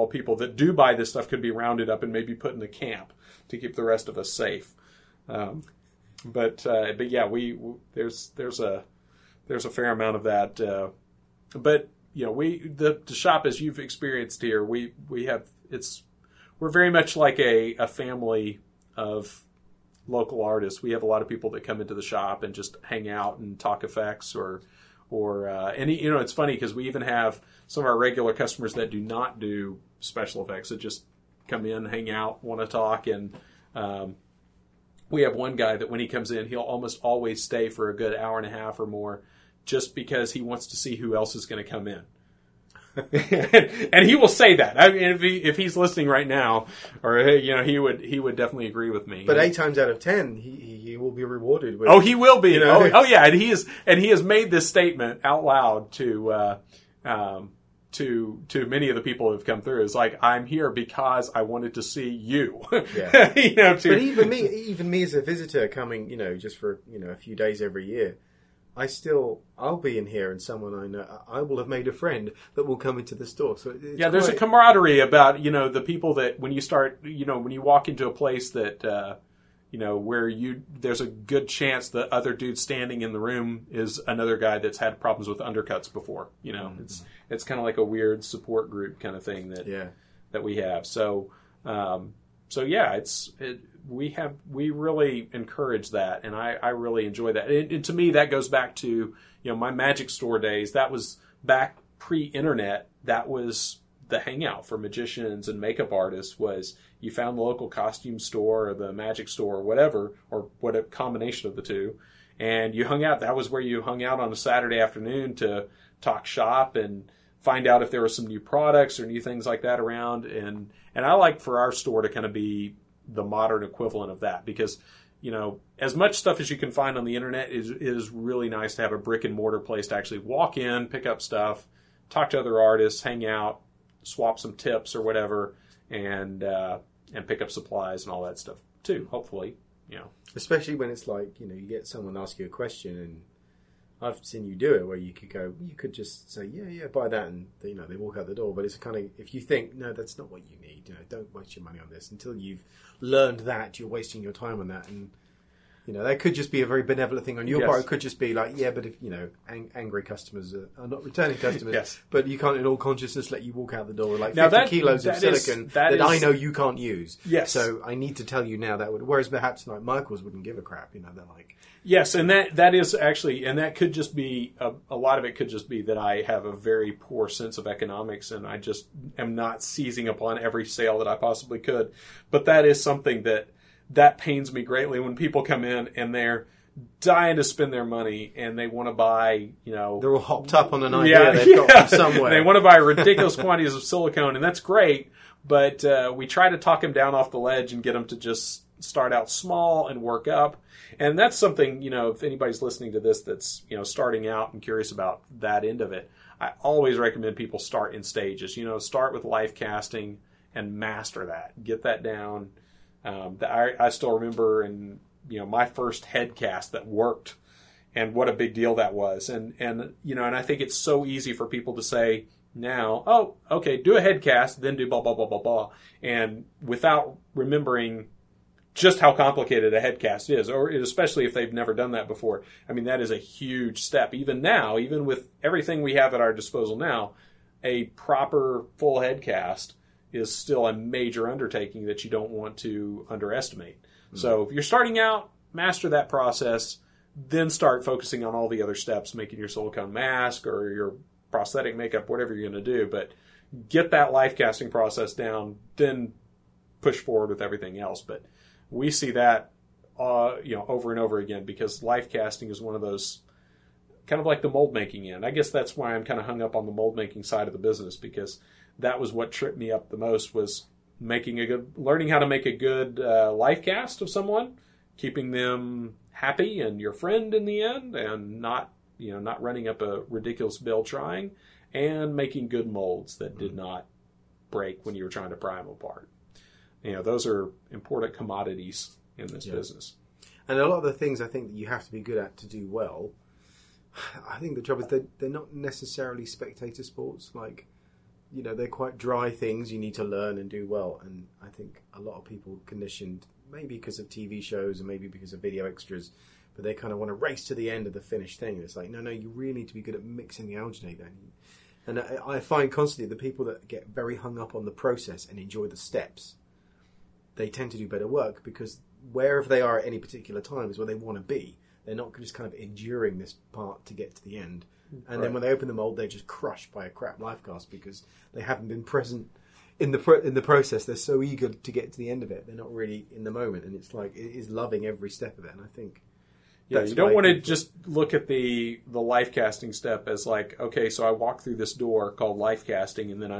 people that do buy this stuff could be rounded up and maybe put in a camp to keep the rest of us safe? There's a fair amount of that. But, you know, the shop, as you've experienced here, we're very much like a family of local artists. We have a lot of people that come into the shop and just hang out and talk effects or you know, it's funny because we even have some of our regular customers that do not do special effects that just come in, hang out, want to talk. And we have one guy that when he comes in, he'll almost always stay for a good hour and a half or more, just because he wants to see who else is going to come in. And he will say that. I mean, if he's listening right now, or, you know, he would definitely agree with me. But 8 times out of 10, he will be rewarded. With, oh, he will be. You know? Oh yeah, and he has made this statement out loud to many of the people who have come through. It's like, I'm here because I wanted to see you. Yeah. You know, but even me as a visitor coming, you know, just for, you know, a few days every year. I'll be in here and someone I know, I will have made a friend that will come into the store. So yeah, there's a camaraderie about, you know, the people that when you start, you know, when you walk into a place that, you know, where you, there's a good chance the other dude standing in the room is another guy that's had problems with undercuts before, you know, mm-hmm. It's kind of like a weird support group kind of thing that, that we have. So, so yeah, we really encourage that, and I really enjoy that. And to me, that goes back to, you know, my magic store days. That was back pre-internet. That was the hangout for magicians and makeup artists. Was you found the local costume store or the magic store or whatever, or what a combination of the two, and you hung out. That was where you hung out on a Saturday afternoon to talk shop and find out if there were some new products or new things like that around. And I like for our store to kind of be the modern equivalent of that, because, you know, as much stuff as you can find on the internet, is really nice to have a brick and mortar place to actually walk in, pick up stuff, talk to other artists, hang out, swap some tips or whatever, and pick up supplies and all that stuff too, hopefully, you know. Especially when it's like, you know, you get someone ask you a question, and I've seen you do it where you could go, you could just say, yeah, buy that, and, you know, they walk out the door. But it's kind of, if you think, no, that's not what you need, you know, don't waste your money on this. Until you've learned that, you're wasting your time on that. And, you know, that could just be a very benevolent thing on your part. It could just be like, yeah, but if, you know, angry customers are not returning customers. But you can't in all consciousness let you walk out the door with like 50 kilos of silicon that I know you can't use. Yes. So I need to tell you now that would, whereas perhaps like Michael's wouldn't give a crap, you know, they're like. Yes, and that is actually, and that could just be, a lot of it could just be that I have a very poor sense of economics and I just am not seizing upon every sale that I possibly could. But that is something that pains me greatly when people come in and they're dying to spend their money and they want to buy, you know... They're all hopped up on an idea they've got from somewhere. They want to buy ridiculous quantities of silicone, and that's great, but we try to talk them down off the ledge and get them to just start out small and work up. And that's something, you know, if anybody's listening to this that's, you know, starting out and curious about that end of it, I always recommend people start in stages. You know, start with life casting and master that. Get that down. I still remember, and you know, my first head cast that worked, and what a big deal that was. And you know, and I think it's so easy for people to say now, oh, okay, do a head cast, then do blah blah blah blah blah, and without remembering just how complicated a head cast is, or especially if they've never done that before. I mean, that is a huge step. Even now, even with everything we have at our disposal now, a proper full head cast is still a major undertaking that you don't want to underestimate. Mm-hmm. So if you're starting out, master that process, then start focusing on all the other steps, making your silicone mask or your prosthetic makeup, whatever you're going to do. But get that life casting process down, then push forward with everything else. But we see that you know, over and over again, because life casting is one of those kind of like the mold making end. I guess that's why I'm kind of hung up on the mold making side of the business, because that was what tripped me up the most, was learning how to make a good life cast of someone, keeping them happy and your friend in the end, and not running up a ridiculous bill trying, and making good molds that did not break when you were trying to pry them apart. You know, those are important commodities in this business. And a lot of the things I think that you have to be good at to do well, I think the trouble is they're not necessarily spectator sports. Like, you know, they're quite dry things you need to learn and do well. And I think a lot of people conditioned, maybe because of TV shows and maybe because of video extras, but they kind of want to race to the end of the finished thing. It's like, no, you really need to be good at mixing the alginate then. And I find constantly the people that get very hung up on the process and enjoy the steps, they tend to do better work, because wherever they are at any particular time is where they want to be. They're not just kind of enduring this part to get to the end. And then when they open the mold, they're just crushed by a crap life cast because they haven't been present in the process. They're so eager to get to the end of it. They're not really in the moment. And it's like, it is loving every step of it. And I think... Yeah, you don't want to just look at the life casting step as like, okay, so I walk through this door called life casting, and then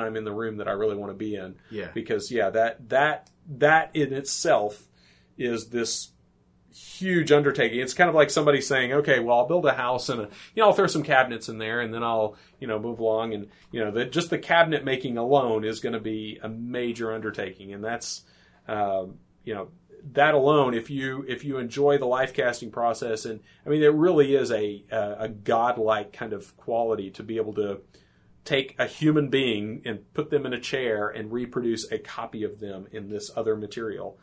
I'm in the room that I really want to be in. Yeah. Because that in itself is this huge undertaking. It's kind of like somebody saying, okay, well, I'll build a house and I'll throw some cabinets in there, and then I'll move along, and just the cabinet making alone is going to be a major undertaking, and that's that alone, if you enjoy the life casting process, and I mean, it really is a godlike kind of quality to be able to take a human being and put them in a chair and reproduce a copy of them in this other material,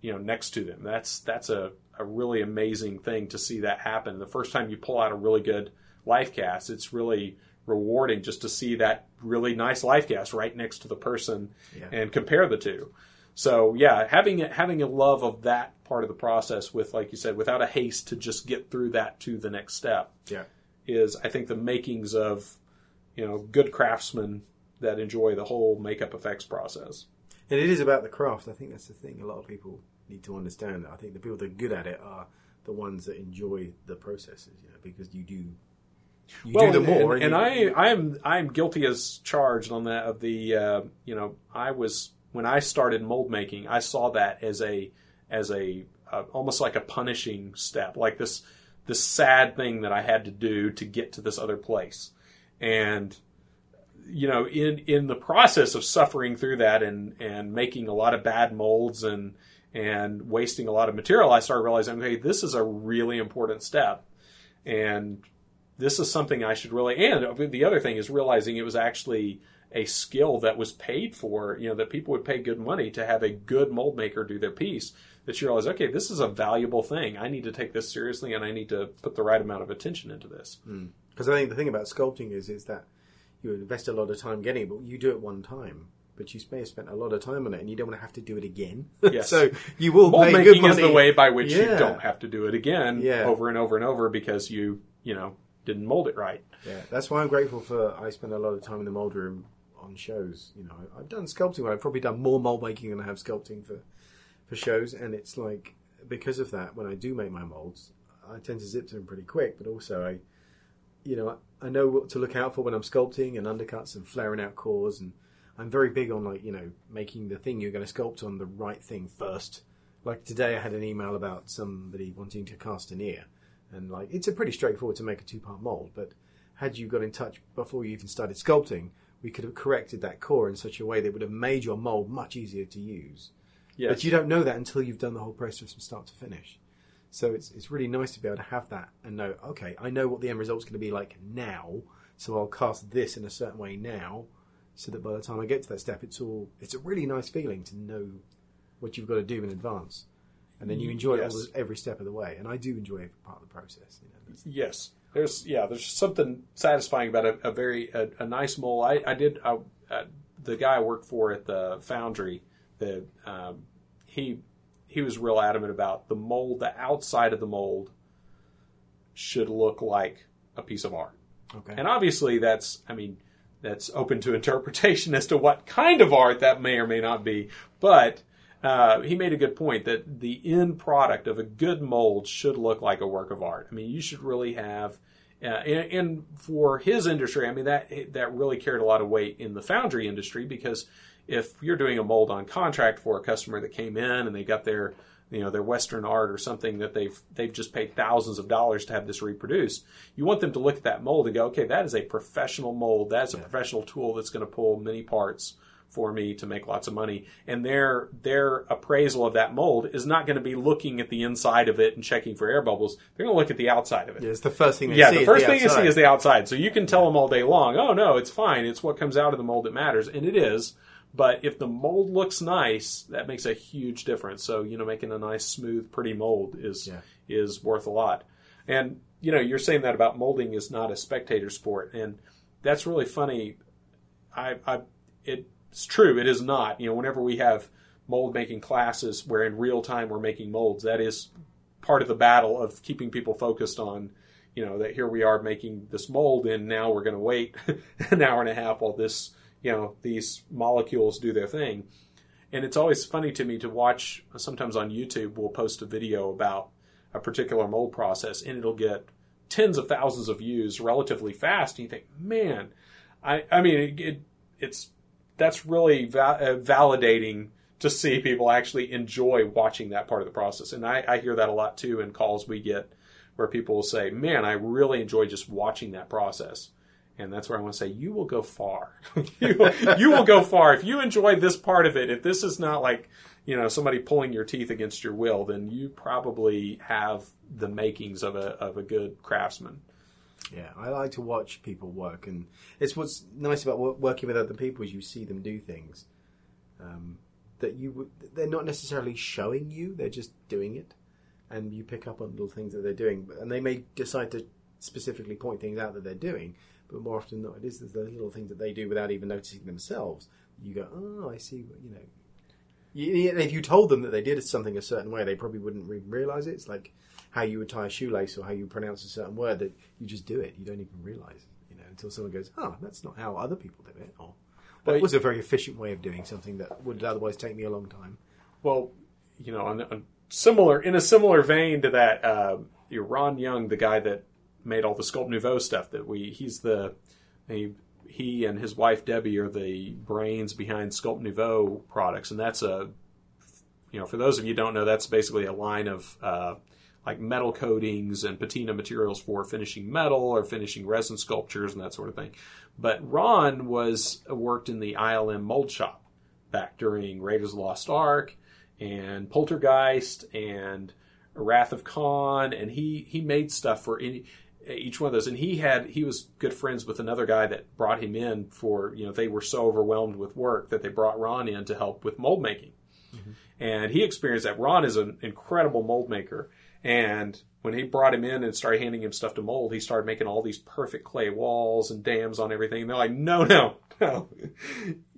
you know, next to them. That's a really amazing thing to see that happen. The first time you pull out a really good life cast, it's really rewarding just to see that really nice life cast right next to the person and compare the two. So yeah, having a love of that part of the process with, like you said, without a haste to just get through that to the next step is, I think, the makings of, you know, good craftsmen that enjoy the whole makeup effects process. And it is about the craft. I think that's the thing a lot of people need to understand. I think the people that are good at it are the ones that enjoy the processes, you know, because you do... I'm guilty as charged on that. Of the when I started mold making, I saw that as a almost like a punishing step, like this sad thing that I had to do to get to this other place. And you know, in the process of suffering through that and making a lot of bad molds and wasting a lot of material, I started realizing, hey, this is a really important step, and this is something I should really... And the other thing is realizing it was actually a skill that was paid for, you know, that people would pay good money to have a good mold maker do their piece, that you realize, okay, this is a valuable thing. I need to take this seriously, and I need to put the right amount of attention into this. Because I think the thing about sculpting is that you invest a lot of time getting it, but you do it one time. But you may have spent a lot of time on it, and you don't want to have to do it again. Yes. So you will mold pay good money. Mold making is the way by which you don't have to do it again over and over and over, because you know... didn't mold it right. Yeah, that's why I'm grateful for... I spend a lot of time in the mold room on shows. You know, I've done sculpting, but I've probably done more mold making than I have sculpting for shows. And it's like, because of that, when I do make my molds, I tend to zip to them pretty quick. But also, I know what to look out for when I'm sculpting, and undercuts and flaring out cores. And I'm very big on, like, you know, making the thing you're going to sculpt on the right thing first. Like today, I had an email about somebody wanting to cast an ear. And like, it's a pretty straightforward to make a 2-part mold, but had you got in touch before you even started sculpting, we could have corrected that core in such a way that would have made your mold much easier to use. Yes. But you don't know that until you've done the whole process from start to finish. So it's really nice to be able to have that and know, okay, I know what the end result's going to be like now, so I'll cast this in a certain way now, so that by the time I get to that step, it's a really nice feeling to know what you've got to do in advance. And then you enjoy every step of the way. And I do enjoy every part of the process. You know, yes. There's something satisfying about a very nice mold. I did, the guy I worked for at the foundry, he was real adamant about the mold. The outside of the mold should look like a piece of art. Okay. And obviously that's open to interpretation as to what kind of art that may or may not be. But... he made a good point that the end product of a good mold should look like a work of art. I mean, you should really have, and for his industry, I mean, that really carried a lot of weight in the foundry industry, because if you're doing a mold on contract for a customer that came in and they got their, you know, their Western art or something that they've just paid thousands of dollars to have this reproduced, you want them to look at that mold and go, okay, that is a professional mold. That's a professional tool that's going to pull many parts for me to make lots of money. And their appraisal of that mold is not going to be looking at the inside of it and checking for air bubbles. They're going to look at the outside of it. Yeah, it's the first thing they see. Yeah, the first thing you see is the outside. So you can tell them all day long, oh no, it's fine. It's what comes out of the mold that matters. And it is. But if the mold looks nice, that makes a huge difference. So, you know, making a nice, smooth, pretty mold is worth a lot. And, you know, you're saying that about molding is not a spectator sport. And that's really funny. It's true. It is not. You know, whenever we have mold making classes where in real time we're making molds, that is part of the battle of keeping people focused on, you know, that here we are making this mold, and now we're going to wait an hour and a half while this, you know, these molecules do their thing. And it's always funny to me to watch. Sometimes on YouTube, we'll post a video about a particular mold process, and it'll get tens of thousands of views relatively fast. And you think, man, it's that's really validating to see people actually enjoy watching that part of the process. And I hear that a lot too in calls we get where people will say, man, I really enjoy just watching that process. And that's where I want to say, you will go far. You will go far. If you enjoy this part of it, if this is not like, you know, somebody pulling your teeth against your will, then you probably have the makings of a good craftsman. Yeah, I like to watch people work, and it's what's nice about working with other people is you see them do things that they're not necessarily showing you; they're just doing it, and you pick up on little things that they're doing. And they may decide to specifically point things out that they're doing, but more often than not, it is the little things that they do without even noticing themselves. You go, "Oh, I see," you know. If you told them that they did something a certain way, they probably wouldn't even realize it. It's like how you would tie a shoelace or how you pronounce a certain word, that you just do it. You don't even realize it, you know, until someone goes, "Oh, that's not how other people do it." Or that was a very efficient way of doing something that would otherwise take me a long time. Well, you know, in a similar vein to that, Ron Young, the guy that made all the Sculpt Nouveau stuff, he and his wife Debbie are the brains behind Sculpt Nouveau products, and that's for those of you who don't know, that's basically a line of like metal coatings and patina materials for finishing metal or finishing resin sculptures and that sort of thing. But Ron worked in the ILM mold shop back during Raiders of the Lost Ark and Poltergeist and Wrath of Khan, and he made stuff for each one of those, and he was good friends with another guy that brought him in for, you know, they were so overwhelmed with work that they brought Ron in to help with mold making. Mm-hmm. And he experienced that. Ron is an incredible mold maker, and when he brought him in and started handing him stuff to mold, he started making all these perfect clay walls and dams on everything, and they're like, no.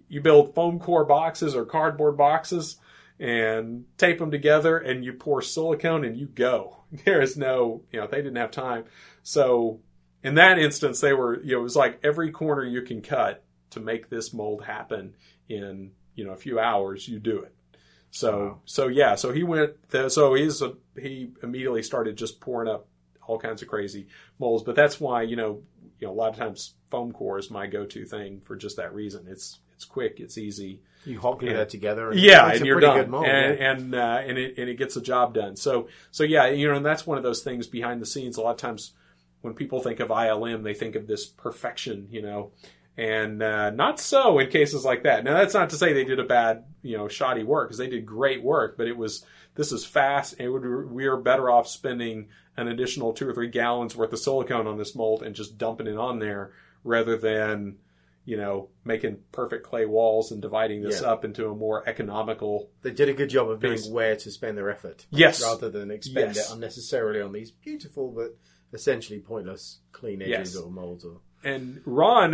You build foam core boxes or cardboard boxes and tape them together and you pour silicone and you go. There is no, you know, they didn't have time. So in that instance, they were, you know, it was like every corner you can cut to make this mold happen in, you know, a few hours, you do it. So he went, he immediately started just pouring up all kinds of crazy molds. But that's why, you know, a lot of times foam core is my go-to thing for just that reason. It's quick, it's easy. You hot glue that together, and you're done. Good mold, and it gets the job done. So you know, and that's one of those things behind the scenes. A lot of times, when people think of ILM, they think of this perfection, you know, and not so in cases like that. Now, that's not to say they did a bad, you know, shoddy work, because they did great work. But this is fast, and we are better off spending an additional 2 or 3 gallons worth of silicone on this mold and just dumping it on there rather than, you know, making perfect clay walls and dividing this up into a more economical. They did a good job of knowing where to spend their effort. Yes. Rather than expend it unnecessarily on these beautiful but essentially pointless clean edges or molds. And Ron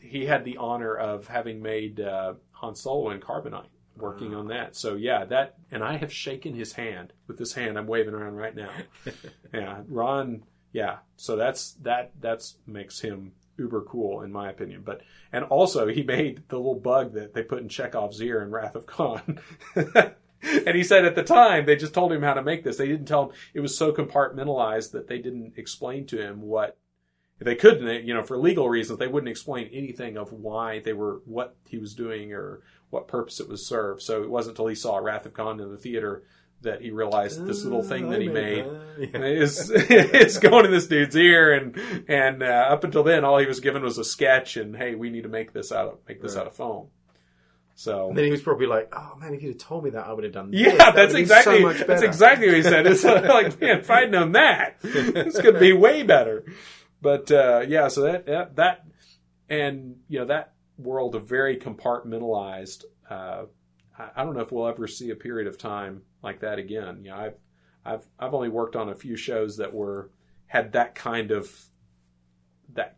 he had the honor of having made Han Solo and Carbonite, working on that. So yeah, that, and I have shaken his hand with this hand I'm waving around right now. Yeah, Ron. Yeah. So that's makes him uber cool, in my opinion. But, and also he made the little bug that they put in Chekhov's ear in Wrath of Khan. And he said at the time, they just told him how to make this. They didn't tell him. It was so compartmentalized that they didn't explain to him what they couldn't, you know, for legal reasons, they wouldn't explain anything of why they were, what he was doing or what purpose it was served. So it wasn't until he saw Wrath of Khan in the theater that he realized this little thing that he made is going in this dude's ear, and up until then, all he was given was a sketch, and hey, we need to make this out of foam. So and then he was probably like, "Oh man, if you'd have told me that, I would have done this. That's exactly what he said. It's like, man, if I'd known that, this could be way better. But so that, and you know, that world of very compartmentalized. I don't know if we'll ever see a period of time like that again. You know, I've only worked on a few shows that had that kind of that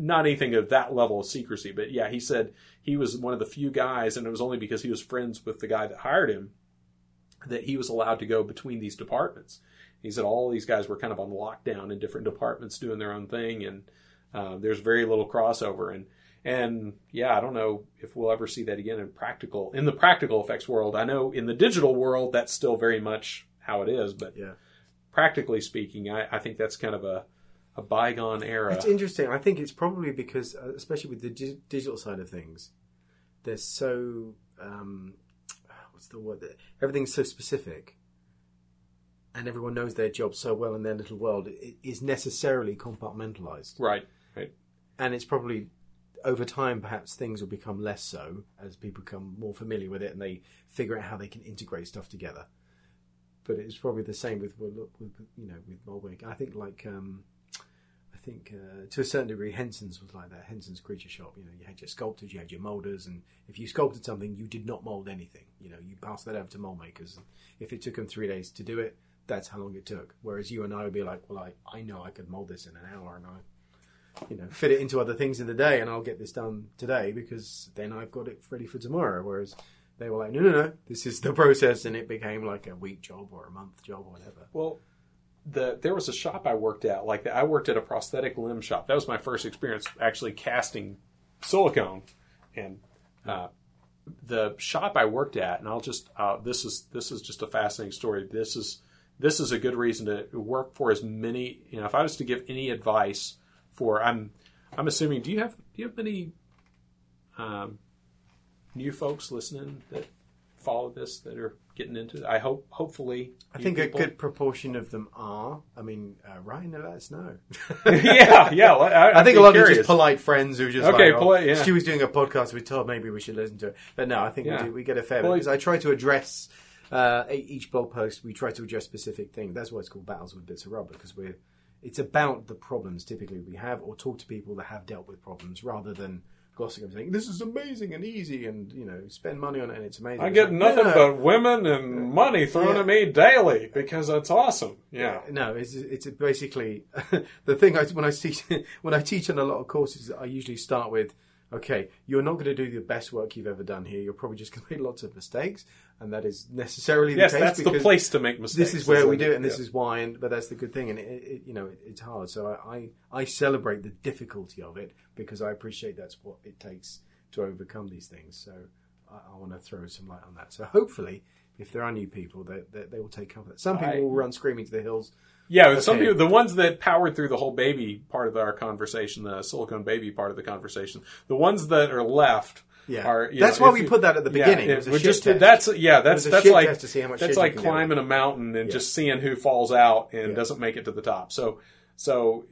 not anything of that level of secrecy. But yeah, he said he was one of the few guys, and it was only because he was friends with the guy that hired him that he was allowed to go between these departments. He said all these guys were kind of on lockdown in different departments doing their own thing, and there's very little crossover. And yeah, I don't know if we'll ever see that again in the practical effects world. I know in the digital world, that's still very much how it is. But practically speaking, I think that's kind of a bygone era. It's interesting. I think it's probably because, especially with the digital side of things, they're so, what's the word? Everything's so specific. And everyone knows their job so well in their little world. It is necessarily compartmentalized. Right. And it's probably over time, perhaps things will become less so as people become more familiar with it and they figure out how they can integrate stuff together. But it's probably the same with mold work. I think to a certain degree, Henson's was like that. Henson's Creature Shop. You know, you had your sculptors, you had your molders, and if you sculpted something, you did not mold anything. You know, you passed that over to mold makers. If it took them 3 days to do it, that's how long it took. Whereas you and I would be like, well, I know I could mold this in an hour, and I fit it into other things in the day, and I'll get this done today because then I've got it ready for tomorrow. Whereas they were like, no, this is the process, and it became like a week job or a month job or whatever. Well, there was a shop I worked at. Like I worked at a prosthetic limb shop. That was my first experience actually casting silicone. And the shop I worked at, and I'll just this is just a fascinating story. This is a good reason to work for as many. You know, if I was to give any advice for, I'm assuming. Do you have many new folks listening that follow this that are getting into it? I hope, hopefully. I think people, a good proportion of them are. I mean, Ryan, let us know. yeah. I think a lot of just polite friends who just she was doing a podcast. We told maybe we should listen to it, but no, I think we get a fair bit because I try to address each blog post. We try to address specific things. That's why it's called Battles with Bits of Rubber because it's about the problems typically we have, or talk to people that have dealt with problems rather than glossing and saying this is amazing and easy and spend money on it and it's amazing. I get but women and money thrown at me daily because that's awesome. It's basically the thing. When I teach in a lot of courses, I usually start with, okay, you're not going to do the best work you've ever done here. You're probably just going to make lots of mistakes, and that is necessarily the case. Yes, that's the place to make mistakes. This is where we do it, and this is why. But that's the good thing, and it's hard. So I celebrate the difficulty of it because I appreciate that's what it takes to overcome these things. So I want to throw some light on that. So hopefully, if there are new people, they will take cover. Some people will run screaming to the hills. Yeah, okay. Some people, the ones that powered through the whole baby part of our conversation, the silicone baby part of the conversation, the ones that are left are. That's why we put that at the beginning. That's like climbing a mountain and just seeing who falls out and doesn't make it to the top. So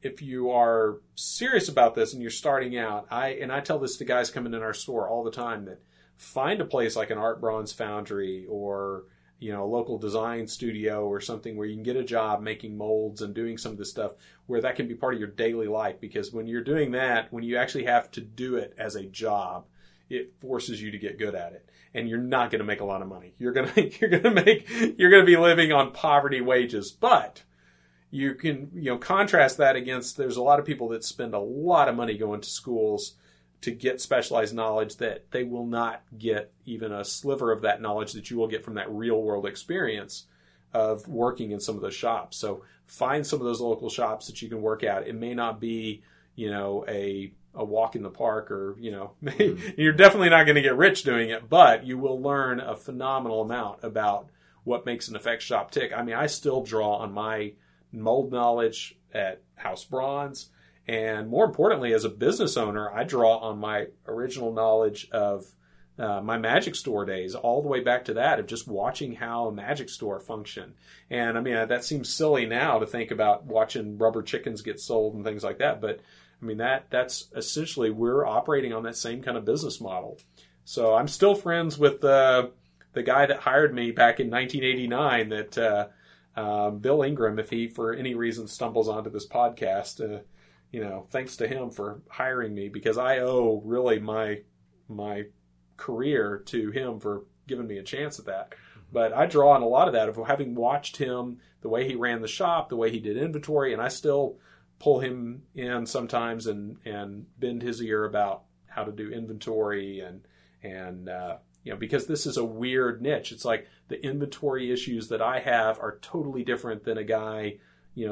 if you are serious about this and you're starting out, I tell this to guys coming in our store all the time that find a place like an Art Bronze Foundry or a local design studio or something where you can get a job making molds and doing some of this stuff where that can be part of your daily life. Because when you're doing that, when you actually have to do it as a job, it forces you to get good at it. And you're not going to make a lot of money. You're going to be living on poverty wages. But you can, contrast that against there's a lot of people that spend a lot of money going to schools to get specialized knowledge that they will not get even a sliver of that knowledge that you will get from that real world experience of working in some of those shops. So find some of those local shops that you can work at. It may not be, a walk in the park or, you're definitely not going to get rich doing it, but you will learn a phenomenal amount about what makes an effects shop tick. I mean, I still draw on my mold knowledge at House Bronze. And more importantly, as a business owner, I draw on my original knowledge of my magic store days, all the way back to that, of just watching how a magic store functioned. And I mean, that seems silly now to think about watching rubber chickens get sold and things like that. But I mean, that's essentially we're operating on that same kind of business model. So I'm still friends with the guy that hired me back in 1989, that Bill Ingram, if he for any reason stumbles onto this podcast. Thanks to him for hiring me because I owe really my career to him for giving me a chance at that. But I draw on a lot of that of having watched him, the way he ran the shop, the way he did inventory, and I still pull him in sometimes and bend his ear about how to do inventory and because this is a weird niche. It's like the inventory issues that I have are totally different than a guy,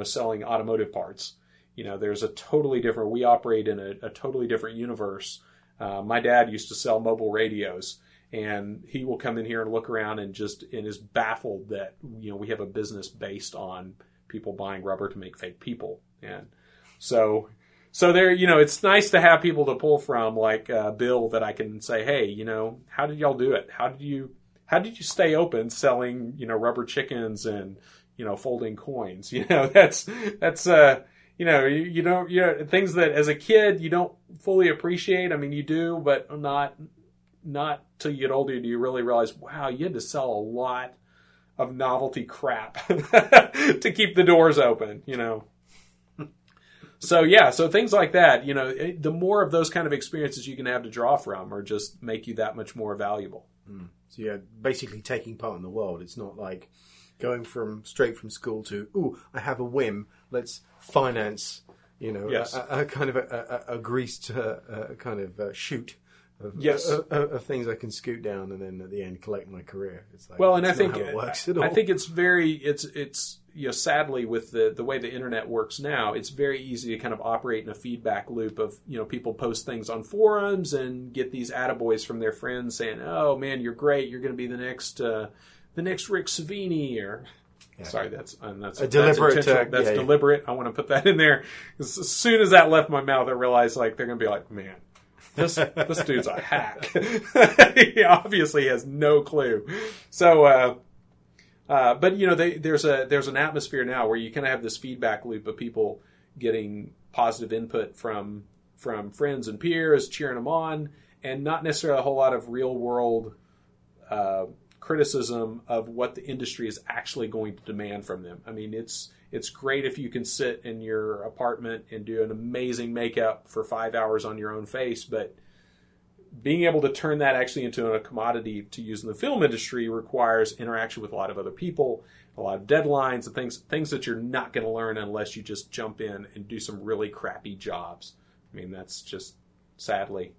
selling automotive parts. There's a totally different, we operate in a totally different universe. My dad used to sell mobile radios, and he will come in here and look around and is baffled that, we have a business based on people buying rubber to make fake people. And so there, it's nice to have people to pull from like Bill that I can say, hey, how did y'all do it? How did you stay open selling, rubber chickens and, folding coins? That's you know, you don't, you know, things that as a kid you don't fully appreciate. I mean, you do, but not till you get older do you really realize, wow, you had to sell a lot of novelty crap to keep the doors open, you know. So, yeah, so things like that, you know, the more of those kind of experiences you can have to draw from or just make you that much more valuable. Mm. So, yeah, basically taking part in the world. It's not like going from straight from school to, ooh, I have a whim, let's finance, you know, yes, a kind of greased shoot. Of things I can scoot down and then at the end collect my career. It's like, well, and I think it works at all. I think it's very, it's you know, sadly with the way the internet works now, it's very easy to kind of operate in a feedback loop of, you know, people post things on forums and get these attaboys from their friends saying, "Oh man, you're great. You're going to be the next Rick Savini," or yeah. Sorry, that's deliberate. I want to put that in there. As soon as that left my mouth, I realized like they're going to be like, "Man, This dude's a hack." He obviously has no clue. So, but you know, there's an atmosphere now where you kind of have this feedback loop of people getting positive input from friends and peers, cheering them on, and not necessarily a whole lot of real world criticism of what the industry is actually going to demand from them. I mean, it's great if you can sit in your apartment and do an amazing makeup for 5 hours on your own face, but being able to turn that actually into a commodity to use in the film industry requires interaction with a lot of other people, a lot of deadlines, and things that you're not going to learn unless you just jump in and do some really crappy jobs. I mean, that's just sadly,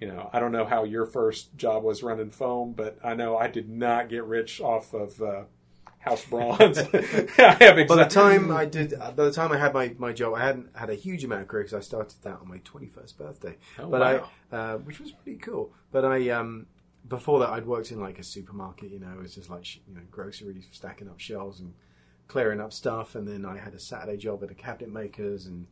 you know, I don't know how your first job was running foam, but I know I did not get rich off of, House Bronze. By the time I had my job, I hadn't had a huge amount of career because I started that on my 21st birthday. Oh, but wow. I which was pretty cool. But I before that, I'd worked in like a supermarket. You know, it was just like, you know, groceries, stacking up shelves and clearing up stuff. And then I had a Saturday job at a cabinet maker's and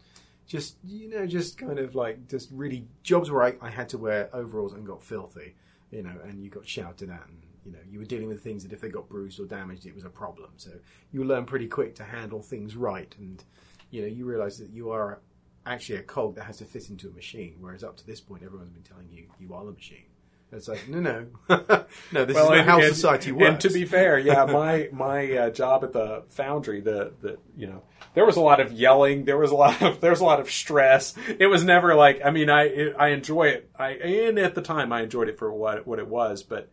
just, you know, just kind of like just really jobs where I had to wear overalls and got filthy. You know, and you got shouted at and, you know, you were dealing with things that if they got bruised or damaged, it was a problem. So you learn pretty quick to handle things right. And, you know, you realize that you are actually a cog that has to fit into a machine. Whereas up to this point, everyone's been telling you, you are the machine. And it's like, no, this is not how society works. And to be fair, yeah, my job at the foundry, the you know, there was a lot of yelling. There was a lot of stress. It was never like, I mean, I enjoy it. And at the time I enjoyed it for what it was, but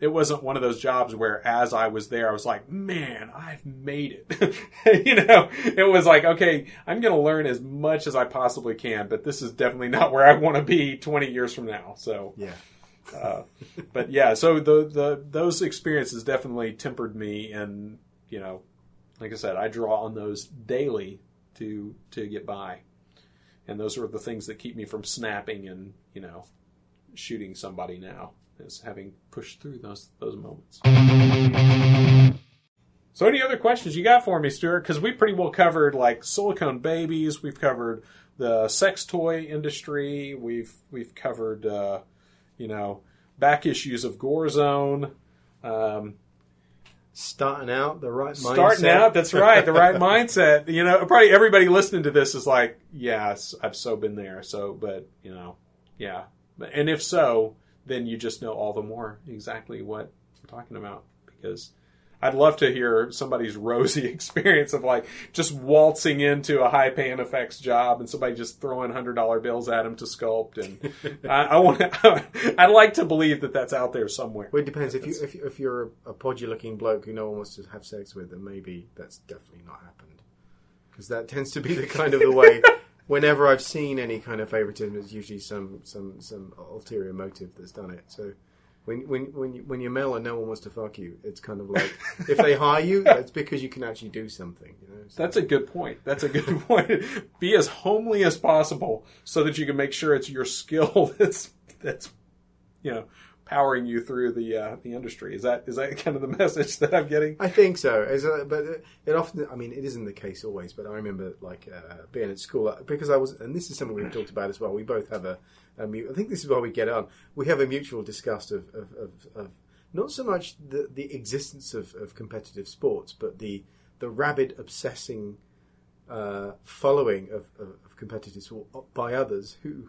it wasn't one of those jobs where as I was there, I was like, man, I've made it. You know, it was like, okay, I'm going to learn as much as I possibly can, but this is definitely not where I want to be 20 years from now. So, yeah. But yeah, so those experiences definitely tempered me. And, you know, like I said, I draw on those daily to get by. And those are the things that keep me from snapping and, you know, shooting somebody now, is having pushed through those moments. So any other questions you got for me, Stuart? Because we pretty well covered like silicone babies. We've covered the sex toy industry. We've covered, you know, back issues of Gorezone. Starting out, the right mindset. Starting out, that's right, the right mindset. You know, probably everybody listening to this is like, yes, I've so been there. So, but, you know, yeah. And if so, then you just know all the more exactly what we're talking about. Because I'd love to hear somebody's rosy experience of like just waltzing into a high paying effects job and somebody just throwing $100 bills at them to sculpt. And I'd like to believe that that's out there somewhere. Well, it depends. If you're a podgy looking bloke who no one wants to have sex with, then maybe that's definitely not happened. Because that tends to be the kind of the way. Whenever I've seen any kind of favoritism, there's usually some ulterior motive that's done it. So when you're male and no one wants to fuck you, it's kind of like, if they hire you, it's because you can actually do something. You know? So. That's a good point. Be as homely as possible so that you can make sure it's your skill that's you know, powering you through the industry. Is that kind of the message that I'm getting? I think so. But it often, I mean, it isn't the case always, but I remember like being at school, because I was, and this is something we've talked about as well, we both have I think this is why we get on, we have a mutual disgust of not so much the existence of competitive sports, but the rabid obsessing following of competitors by others who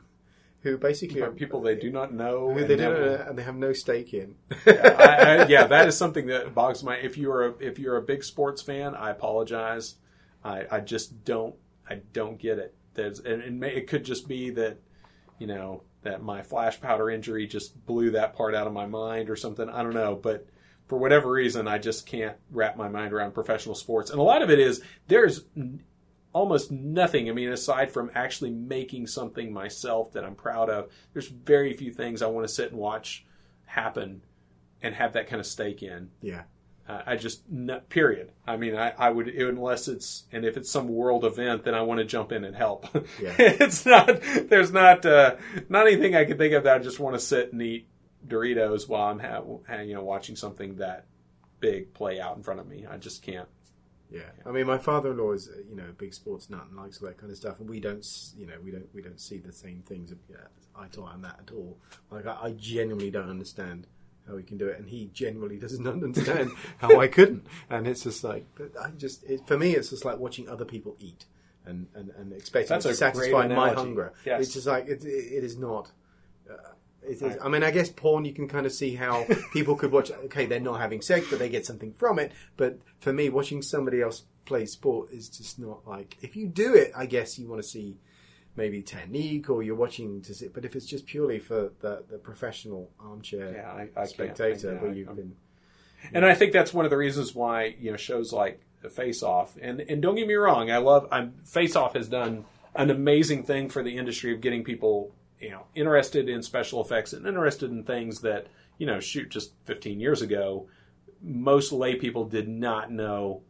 basically are people they do not know, who they do not know, and they have no stake in. Yeah, that is something that bogs my. If you're a big sports fan, I apologize. I just don't get it. It could just be that, you know, that my flash powder injury just blew that part out of my mind or something. I don't know, but for whatever reason, I just can't wrap my mind around professional sports. And a lot of it is there's almost nothing. I mean, aside from actually making something myself that I'm proud of, there's very few things I want to sit and watch happen and have that kind of stake in. Yeah. Period. I mean, I would, unless it's, and if it's some world event, then I want to jump in and help. Yeah. It's not, there's not anything I can think of that I just want to sit and eat Doritos while I'm watching something that big play out in front of me. I just can't. Yeah. I mean, my father-in-law is, you know, a big sports nut and likes all that kind of stuff. And we don't, you know, we don't see the same things eye to eye on that at all. Like, I genuinely don't understand how he can do it, and he genuinely doesn't understand how I couldn't. And it's just like, for me, it's just like watching other people eat and expecting to satisfy my hunger. Yes. It's just like, it is not. I mean, I guess porn, you can kind of see how people could watch. Okay, they're not having sex, but they get something from it. But for me, watching somebody else play sport is just not like. If you do it, I guess you want to see maybe technique, or you're watching to see. But if it's just purely for the professional armchair spectator, where you've been. And I think that's one of the reasons why, you know, shows like Face Off, and don't get me wrong, Face Off has done an amazing thing for the industry of getting people, you know, interested in special effects and interested in things that, you know, shoot, just 15 years ago, most lay people did not know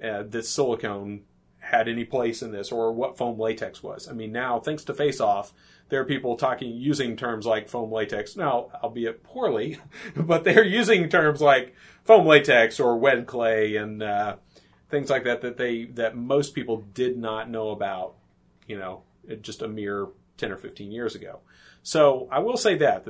that silicone had any place in this, or what foam latex was. I mean, now, thanks to Face Off, there are people using terms like foam latex, now, albeit poorly, but they're using terms like foam latex or wet clay and things like that that most people did not know about, you know, just a mere 10 or 15 years ago. So I will say that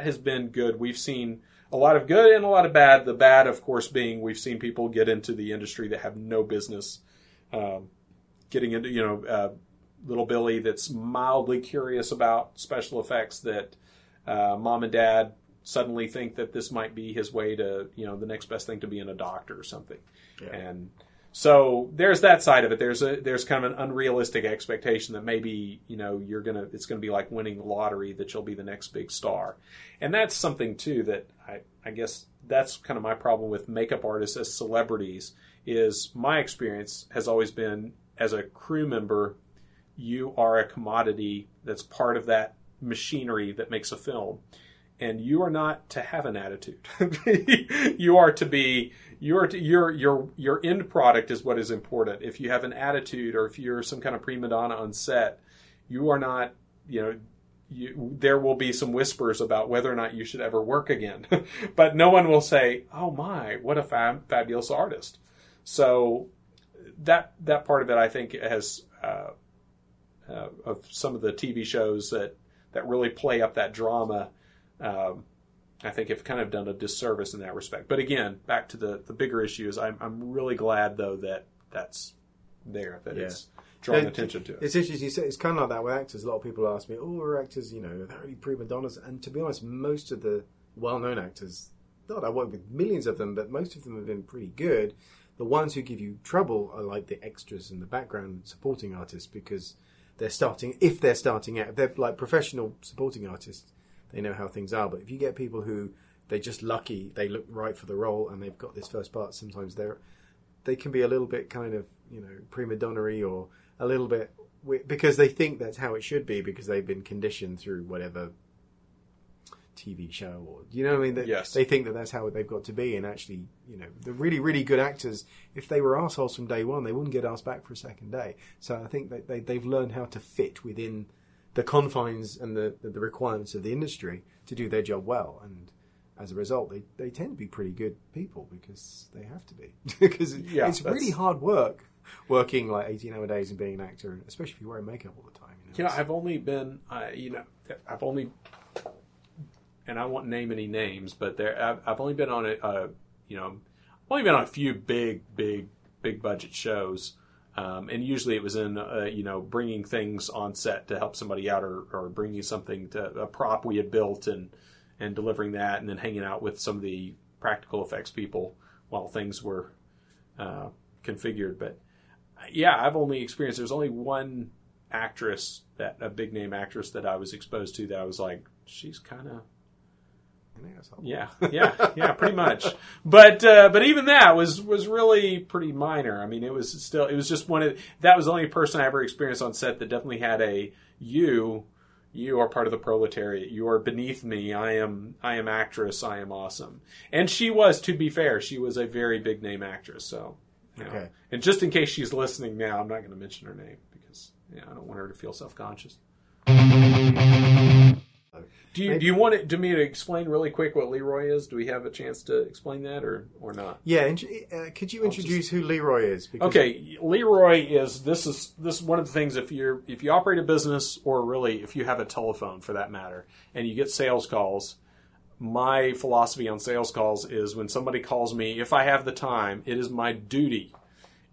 has been good. We've seen a lot of good and a lot of bad. The bad, of course, being we've seen people get into the industry that have no business getting into, you know, little Billy that's mildly curious about special effects, that mom and dad suddenly think that this might be his way to, you know, the next best thing to being a doctor or something. Yeah. And so there's that side of it. There's kind of an unrealistic expectation that maybe, you know, it's gonna be like winning the lottery, that you'll be the next big star. And that's something too that I guess that's kind of my problem with makeup artists as celebrities, is my experience has always been, as a crew member, you are a commodity that's part of that machinery that makes a film. And you are not to have an attitude. Your end product is what is important. If you have an attitude, or if you're some kind of prima donna on set, you are not, you know, there will be some whispers about whether or not you should ever work again. But no one will say, oh my, what a fabulous artist. So that part of it, I think, has, of some of the TV shows that really play up that drama, I think have kind of done a disservice in that respect. But again, back to the bigger issues, I'm really glad, though, that that's there, that it's drawing attention to it. It's interesting. It's kind of like that with actors. A lot of people ask me, oh, are actors, you know, they're really prima donnas. And to be honest, most of the well-known actors, I work with millions of them, but most of them have been pretty good. The ones who give you trouble are like the extras in the background supporting artists, because if they're starting out, if they're like professional supporting artists, they know how things are. But if you get people who, they're just lucky, they look right for the role, and they've got this first part, sometimes they can be a little bit kind of, you know, prima donnery, or a little bit because they think that's how it should be, because they've been conditioned through whatever TV show, or, you know what I mean? They think that's how they've got to be. And actually, you know, the really, really good actors, if they were assholes from day one, they wouldn't get asked back for a second day. So I think that they've learned how to fit within the confines and the requirements of the industry to do their job well, and as a result, they tend to be pretty good people, because they have to be. Because it's really hard work, working like 18-hour days and being an actor, especially if you're wearing makeup all the time. You know, and I won't name any names, but I've only been on a few big budget shows. And usually it was in, bringing things on set to help somebody out, or bringing something to a prop we had built and delivering that, and then hanging out with some of the practical effects people while things were configured. But yeah, I've only experienced, there's only one actress, that a big name actress that I was exposed to that I was like, she's kind of an asshole. Yeah, pretty much. But even that was really pretty minor. I mean, it was just that was the only person I ever experienced on set that definitely had a, you are part of the proletariat. You are beneath me. I am actress. I am awesome. And she was, to be fair, she was a very big name actress. So, okay. And just in case she's listening now, I'm not going to mention her name because I don't want her to feel self-conscious. Do you want it to me to explain really quick what Leroy is? Do we have a chance to explain that or not? Yeah, could you introduce who Leroy is? Okay, Leroy is this is one of the things, if you operate a business, or really if you have a telephone for that matter, and you get sales calls. My philosophy on sales calls is, when somebody calls me, if I have the time, it is my duty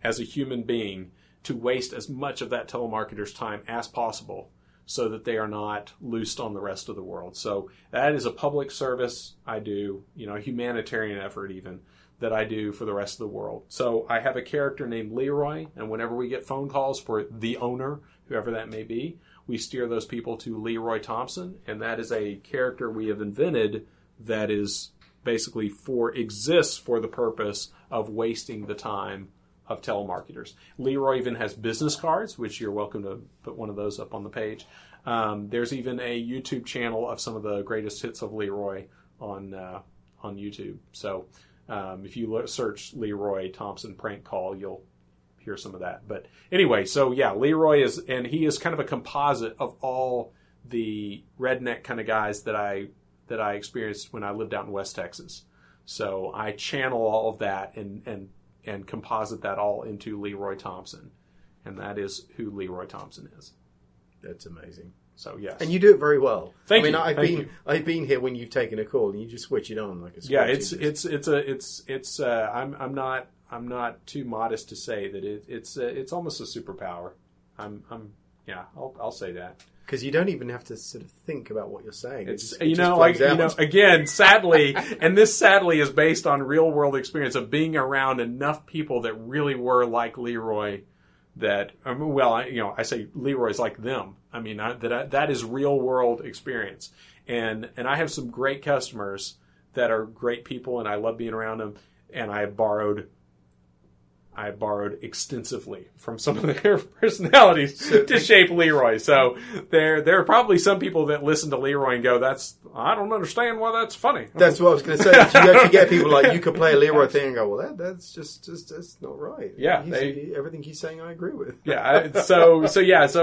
as a human being to waste as much of that telemarketer's time as possible, so that they are not loosed on the rest of the world. So that is a public service I do, a humanitarian effort even, that I do for the rest of the world. So I have a character named Leroy, and whenever we get phone calls for the owner, whoever that may be, we steer those people to Leroy Thompson, and that is a character we have invented that is basically exists for the purpose of wasting the time of telemarketers. Leroy even has business cards, which you're welcome to put one of those up on the page. There's even a YouTube channel of some of the greatest hits of Leroy on YouTube. So if you search Leroy Thompson prank call, you'll hear some of that. But anyway, so yeah, Leroy is, and he is kind of a composite of all the redneck kind of guys that I experienced when I lived out in West Texas. So I channel all of that and composite that all into Leroy Thompson. And that is who Leroy Thompson is. That's amazing. So, yes. And you do it very well. Thank you. I've been here when you've taken a call and you just switch it on like a switch. Yeah, I'm not too modest to say that it's almost a superpower. I'll say that. Because you don't even have to sort of think about what you're saying. Sadly, and this sadly is based on real world experience of being around enough people that really were like Leroy. I say Leroy's like them. That is real world experience. And I have some great customers that are great people, and I love being around them. And I borrowed extensively from some of their personalities to shape Leroy. So there are probably some people that listen to Leroy and go, I don't understand why that's funny. That's what I was going to say. You actually get people like, you could play a Leroy thing and go, well, that's just that's not right. Yeah. Everything he's saying, I agree with. Yeah. So that's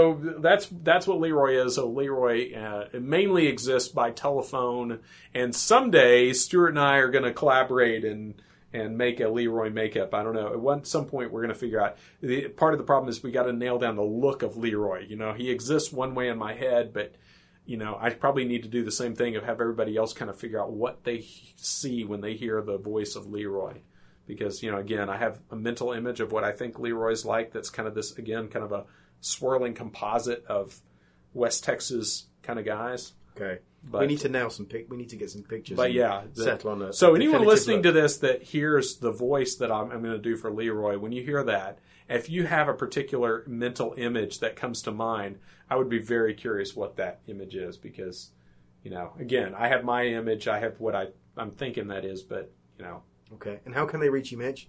what Leroy is. So Leroy mainly exists by telephone. And someday Stuart and I are going to collaborate and make a Leroy makeup. I don't know. At some point, we're going to figure out. Part of the problem is we got to nail down the look of Leroy. He exists one way in my head, but I probably need to do the same thing of have everybody else kind of figure out what they see when they hear the voice of Leroy. Because again, I have a mental image of what I think Leroy's like. That's kind of this, again, kind of a swirling composite of West Texas kind of guys. Okay. But, we need to get some pictures. But yeah, settle on it. So anyone listening to this that hears the voice that I'm going to do for Leroy, when you hear that, if you have a particular mental image that comes to mind, I would be very curious what that image is, because, again, I have my image, I have what I'm thinking that is, but Okay. And how can they reach you, Mitch?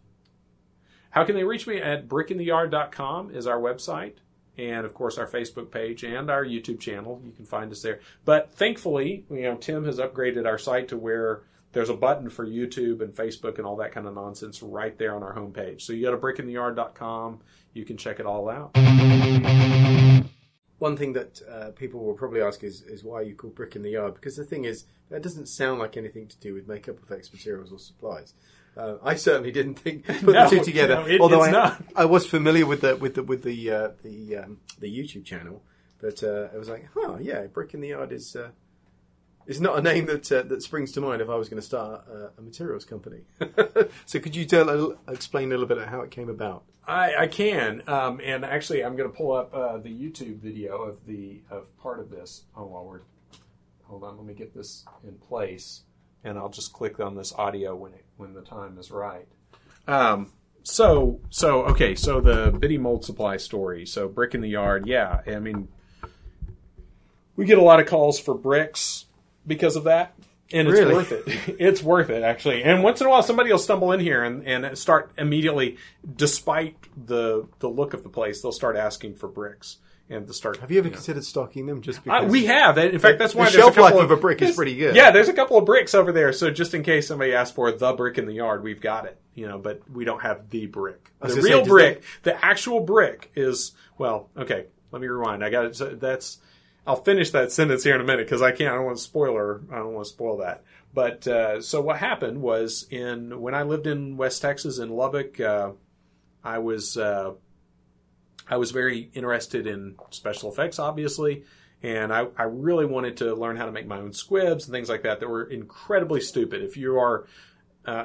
How can they reach me? At brickintheyard.com is our website. And, of course, our Facebook page and our YouTube channel. You can find us there. But thankfully, Tim has upgraded our site to where there's a button for YouTube and Facebook and all that kind of nonsense right there on our homepage. So you go to brickintheyard.com. You can check it all out. One thing that people will probably ask is why you call Brick in the Yard. Because the thing is, that doesn't sound like anything to do with makeup effects, materials, or supplies. I certainly didn't put the two together. I was familiar with the YouTube channel, but I was like, "Huh, yeah, Brick in the Yard is It's not a name that that springs to mind if I was going to start a materials company. So could you explain a little bit of how it came about? I can, and actually I'm going to pull up the YouTube video of part of this. Hold on, let me get this in place, and I'll just click on this audio when the time is right. So the Biddy Mold Supply story. So Brick in the Yard, yeah. I mean, we get a lot of calls for bricks because of that, and it's really worth it. It's worth it, actually. And once in a while, somebody will stumble in here and start immediately, despite the look of the place, they'll start asking for bricks. And the start. Have you ever considered stocking them? Just because we have. In fact, that's why the shelf life of a brick is pretty good. Yeah, there's a couple of bricks over there. So just in case somebody asks for the brick in the yard, we've got it. You know, but we don't have the brick. The real brick, the actual brick is. Well, okay. Let me rewind. I got it. That's. I'll finish that sentence here in a minute because I can't. I don't want to spoil that. But so what happened was when I lived in West Texas in Lubbock, I was very interested in special effects, obviously, and I really wanted to learn how to make my own squibs and things like that were incredibly stupid. If you are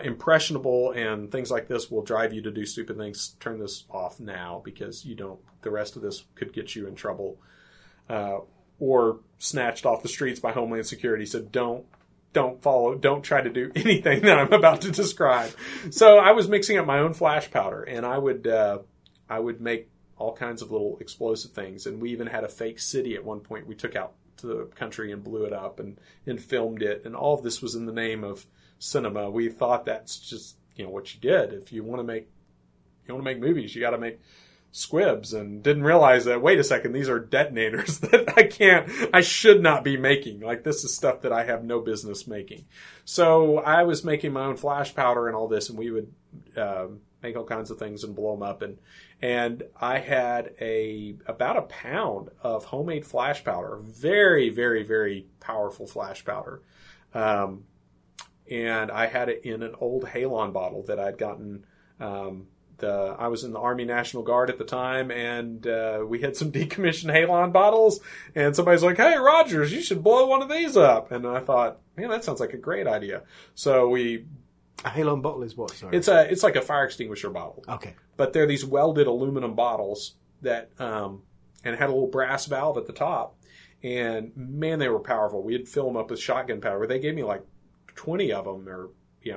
impressionable and things like this will drive you to do stupid things, turn this off now because the rest of this could get you in trouble or snatched off the streets by Homeland Security, so don't try to do anything that I'm about to describe. So I was mixing up my own flash powder, and I would make all kinds of little explosive things. And we even had a fake city at one point we took out to the country and blew it up and filmed it. And all of this was in the name of cinema. We thought that's just, what you did. If you want to make movies, you got to make squibs, and didn't realize that, wait a second, these are detonators that I should not be making. Like, this is stuff that I have no business making. So I was making my own flash powder and all this, and we would, make all kinds of things and blow them up. And I had about a pound of homemade flash powder, very, very, very powerful flash powder. And I had it in an old Halon bottle that I'd gotten. I was in the Army National Guard at the time, and we had some decommissioned Halon bottles. And somebody's like, hey, Rogers, you should blow one of these up. And I thought, man, that sounds like a great idea. So we... A Halon bottle is what? Sorry. It's like a fire extinguisher bottle. Okay. But they're these welded aluminum bottles that and had a little brass valve at the top. And, man, they were powerful. We had filled them up with shotgun powder. They gave me like 20 of them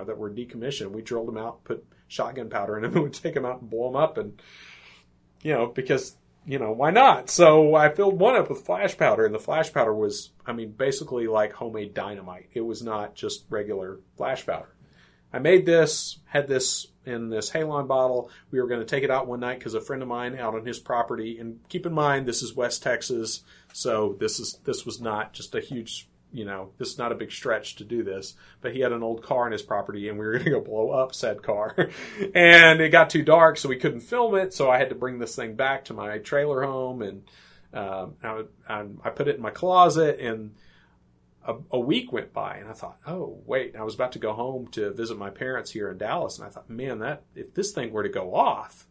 that were decommissioned. We drilled them out, put shotgun powder in them, and we'd take them out and blow them up. And, because... why not? So I filled one up with flash powder, and the flash powder was, basically like homemade dynamite. It was not just regular flash powder. I made this, had this in this Halon bottle. We were going to take it out one night because a friend of mine out on his property, and keep in mind, this is West Texas, so this was not just a huge, this is not a big stretch to do this, but he had an old car on his property, and we were going to go blow up said car. And it got too dark, so we couldn't film it, so I had to bring this thing back to my trailer home, and I put it in my closet, and a week went by, and I thought, oh, wait. And I was about to go home to visit my parents here in Dallas, and I thought, man, if this thing were to go off,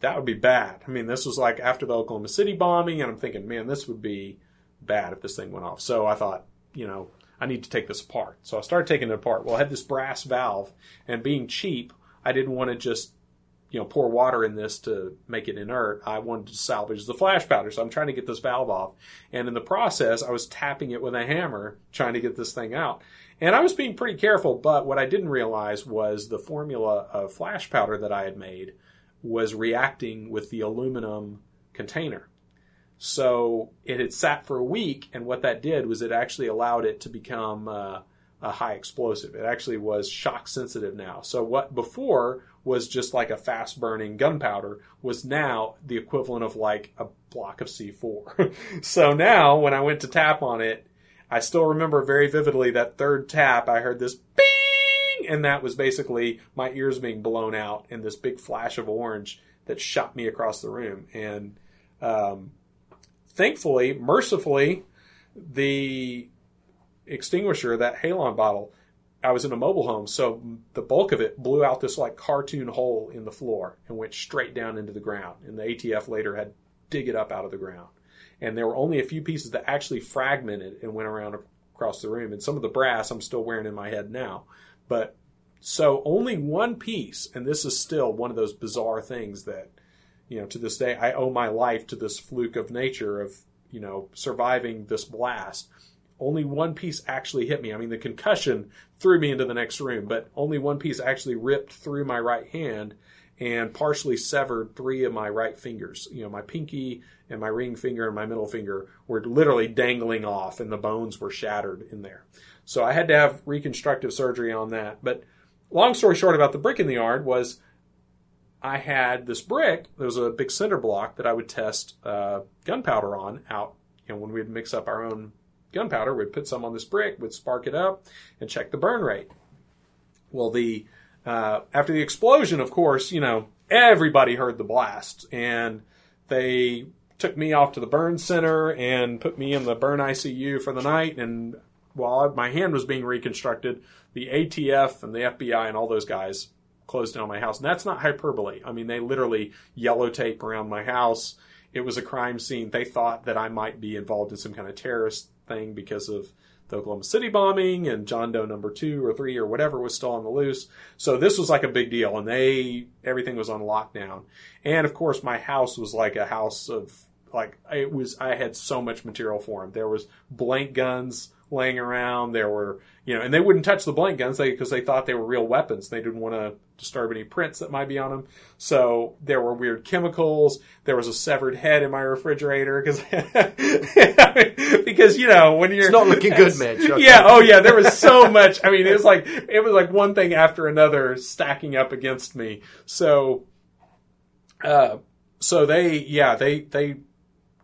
that would be bad. This was like after the Oklahoma City bombing, and I'm thinking, man, this would be bad if this thing went off. So I thought, I need to take this apart. So I started taking it apart. Well, I had this brass valve, and being cheap, I didn't want to just, pour water in this to make it inert. I wanted to salvage the flash powder. So I'm trying to get this valve off. And in the process, I was tapping it with a hammer, trying to get this thing out. And I was being pretty careful, but what I didn't realize was the formula of flash powder that I had made was reacting with the aluminum container. So it had sat for a week, and what that did was it actually allowed it to become a high explosive. It actually was shock sensitive now. So what before was just like a fast burning gunpowder was now the equivalent of like a block of C4. So now when I went to tap on it, I still remember very vividly that third tap, I heard this bing, and that was basically my ears being blown out and this big flash of orange that shot me across the room. And thankfully, mercifully, the extinguisher, that Halon bottle, I was in a mobile home, so the bulk of it blew out this like cartoon hole in the floor and went straight down into the ground. And the ATF later had to dig it up out of the ground. And there were only a few pieces that actually fragmented and went around across the room. And some of the brass I'm still wearing in my head now. But so only one piece, and this is still one of those bizarre things that, you know, to this day, I owe my life to this fluke of nature of, you know, surviving this blast. Only one piece actually hit me. I mean, the concussion threw me into the next room, but only one piece actually ripped through my right hand and partially severed three of my right fingers. You know, my pinky and my ring finger and my middle finger were literally dangling off, and the bones were shattered in there. So I had to have reconstructive surgery on that. But long story short about the brick in the yard was I had this brick. There was a big cinder block that I would test gunpowder on out. You know, when we'd mix up our own gunpowder, we'd put some on this brick, would spark it up, and check the burn rate. Well, the after the explosion, of course, you know, everybody heard the blast, and they took me off to the burn center and put me in the burn ICU for the night. And while my hand was being reconstructed, the ATF and the FBI and all those guys closed down my house. And that's not hyperbole. I mean, they literally yellow tape around my house. It was a crime scene. They thought that I might be involved in some kind of terrorist thing because of the Oklahoma City bombing and John Doe number 2 or 3 or whatever was still on the loose. So this was like a big deal, and everything was on lockdown. And of course my house was like a house of, like, I had so much material for them. There was blank guns laying around. There were, you know, and they wouldn't touch the blank guns because they thought they were real weapons. They didn't want to disturb any prints that might be on them. So there were weird chemicals. There was a severed head in my refrigerator because you know, when you're, it's not looking good, Mitch. Okay. Yeah. Oh yeah. There was so much. I mean, it was like one thing after another stacking up against me. So they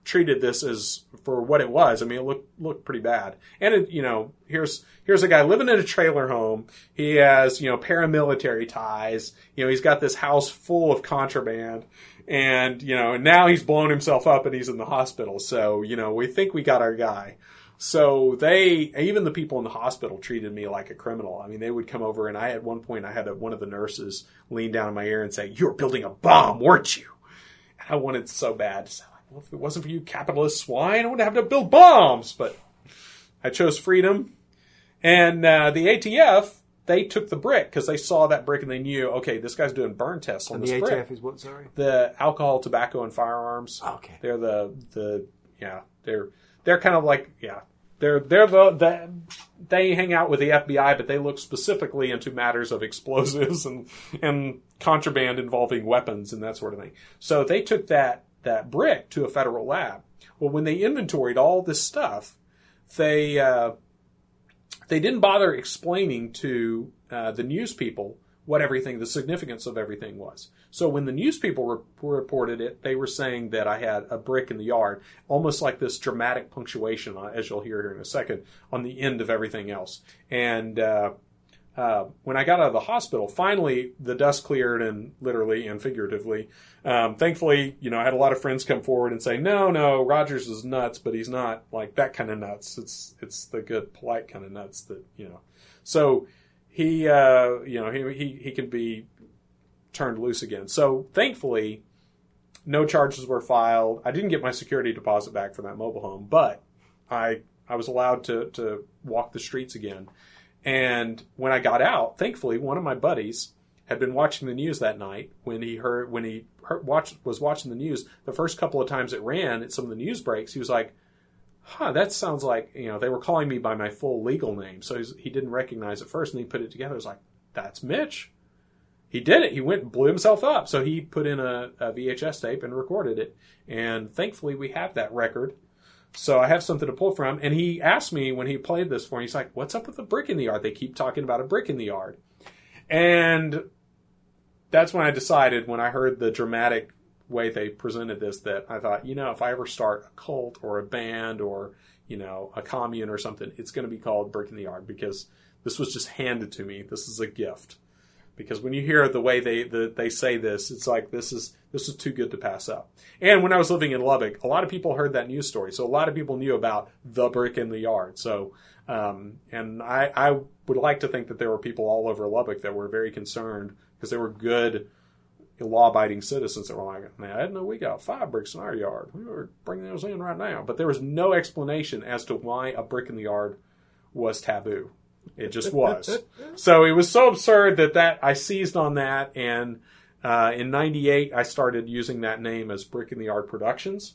treated this as for what it was. I mean, it looked pretty bad. And it, you know, here's a guy living in a trailer home. He has, you know, paramilitary ties. You know, he's got this house full of contraband, and, you know, and now he's blown himself up and he's in the hospital. So, you know, we think we got our guy. So even the people in the hospital treated me like a criminal. I mean, they would come over, and at one point I had one of the nurses lean down in my ear and say, "You were building a bomb, weren't you?" And I wanted so bad to say, "Well, if it wasn't for you capitalist swine, I wouldn't have to build bombs." But I chose freedom. And the ATF, they took the brick because they saw that brick and they knew, okay, this guy's doing burn tests on this brick. And the ATF is what, sorry? The alcohol, tobacco, and firearms. Okay. They're they're kind of like, yeah, they hang out with the FBI, but they look specifically into matters of explosives and contraband involving weapons and that sort of thing. So they took that brick to a federal lab. Well, when they inventoried all this stuff, they didn't bother explaining to the news people what everything, the significance of everything was. So when the news people reported it, they were saying that I had a brick in the yard, almost like this dramatic punctuation, as you'll hear here in a second, on the end of everything else. And when I got out of the hospital, finally the dust cleared, and literally and figuratively. Thankfully, you know, I had a lot of friends come forward and say, no, Rogers is nuts, but he's not like that kind of nuts. It's the good, polite kind of nuts that, you know. So he, you know, he can be turned loose again. So thankfully, no charges were filed. I didn't get my security deposit back from that mobile home, but I was allowed to walk the streets again. And when I got out, thankfully, one of my buddies had been watching the news that night. When he was watching the news, the first couple of times it ran at some of the news breaks, he was like, "Huh, that sounds like," you know, they were calling me by my full legal name. So he didn't recognize it first, and he put it together. It was like, "That's Mitch. He did it. He went and blew himself up." So he put in a VHS tape and recorded it. And thankfully, we have that record. So I have something to pull from. And he asked me when he played this for me, he's like, "What's up with the brick in the yard? They keep talking about a brick in the yard." And that's when I decided, when I heard the dramatic way they presented this, that I thought, you know, if I ever start a cult or a band or, you know, a commune or something, it's going to be called Brick in the Yard, because this was just handed to me. This is a gift. Because when you hear the way they say this, it's like, this is too good to pass up. And when I was living in Lubbock, a lot of people heard that news story. So a lot of people knew about the brick in the yard. So, and I would like to think that there were people all over Lubbock that were very concerned, because they were good law-abiding citizens that were like, "Man, I didn't know we got 5 bricks in our yard. We were bringing those in right now." But there was no explanation as to why a brick in the yard was taboo. It just was. So it was so absurd that I seized on that, and in 98 I started using that name as Brick in the Yard Productions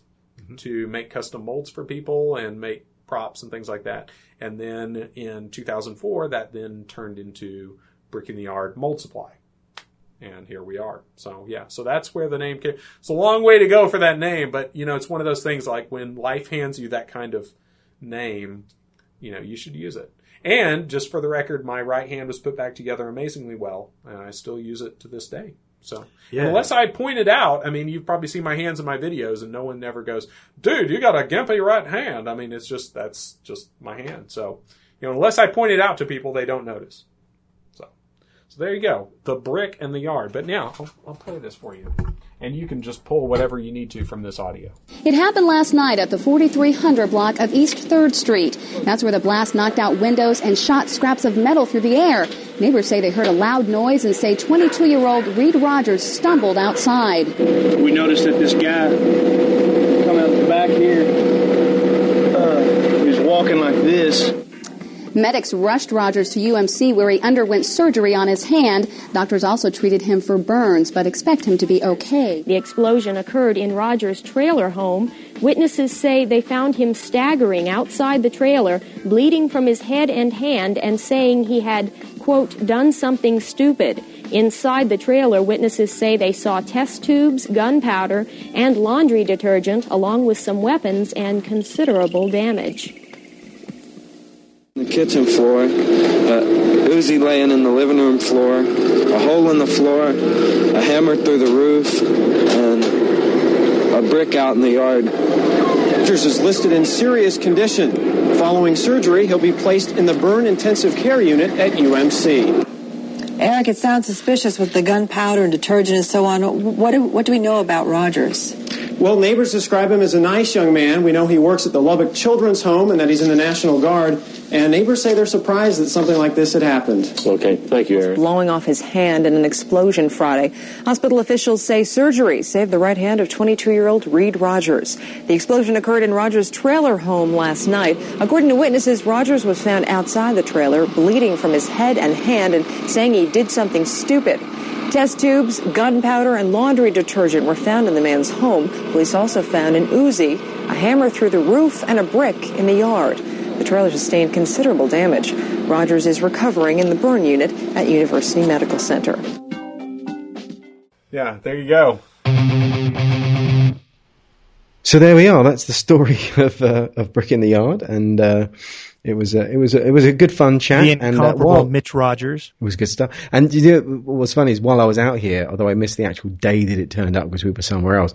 to make custom molds for people and make props and things like that. And then in 2004 that then turned into Brick in the Yard Mold Supply. And here we are. So, yeah. So that's where the name came. It's a long way to go for that name, but, you know, it's one of those things like when life hands you that kind of name, you know, you should use it. And just for the record, my right hand was put back together amazingly well, and I still use it to this day. So, yeah. Unless I point it out, I mean, you've probably seen my hands in my videos, and no one never goes, dude, you got a gimpy right hand. I mean, it's just, that's just my hand. So, you know, unless I point it out to people, they don't notice. So there you go, the Brick and the Yard. But now, I'll play this for you. And you can just pull whatever you need to from this audio. It happened last night at the 4300 block of East 3rd Street. That's where the blast knocked out windows and shot scraps of metal through the air. Neighbors say they heard a loud noise and say 22-year-old Reed Rogers stumbled outside. We noticed that this guy coming out the back here, he was walking like this. Medics rushed Rogers to UMC where he underwent surgery on his hand. Doctors also treated him for burns, but expect him to be okay. The explosion occurred in Rogers' trailer home. Witnesses say they found him staggering outside the trailer, bleeding from his head and hand, and saying he had, quote, done something stupid. Inside the trailer, witnesses say they saw test tubes, gunpowder, and laundry detergent, along with some weapons and considerable damage. The kitchen floor, Uzi laying in the living room floor, a hole in the floor, a hammer through the roof, and a brick out in the yard. Rogers is listed in serious condition. Following surgery, he'll be placed in the burn intensive care unit at UMC. Eric, it sounds suspicious with the gunpowder and detergent and so on. What do we know about Rogers? Well, neighbors describe him as a nice young man. We know he works at the Lubbock Children's Home and that he's in the National Guard. And neighbors say they're surprised that something like this had happened. Okay. Thank you, Eric. Blowing off his hand in an explosion Friday. Hospital officials say surgery saved the right hand of 22-year-old Reed Rogers. The explosion occurred in Rogers' trailer home last night. According to witnesses, Rogers was found outside the trailer, bleeding from his head and hand and saying he did something stupid. Test tubes, gunpowder, and laundry detergent were found in the man's home. Police also found an Uzi, a hammer through the roof, and a brick in the yard. The trailer sustained considerable damage. Rogers is recovering in the burn unit at University Medical Center. Yeah, there you go. So there we are. That's the story of Brick in the Yard, and it was a good fun chat. The incomparable Mitch Rogers. It was good stuff. And you know, what's funny is while I was out here, although I missed the actual day that it turned up because we were somewhere else,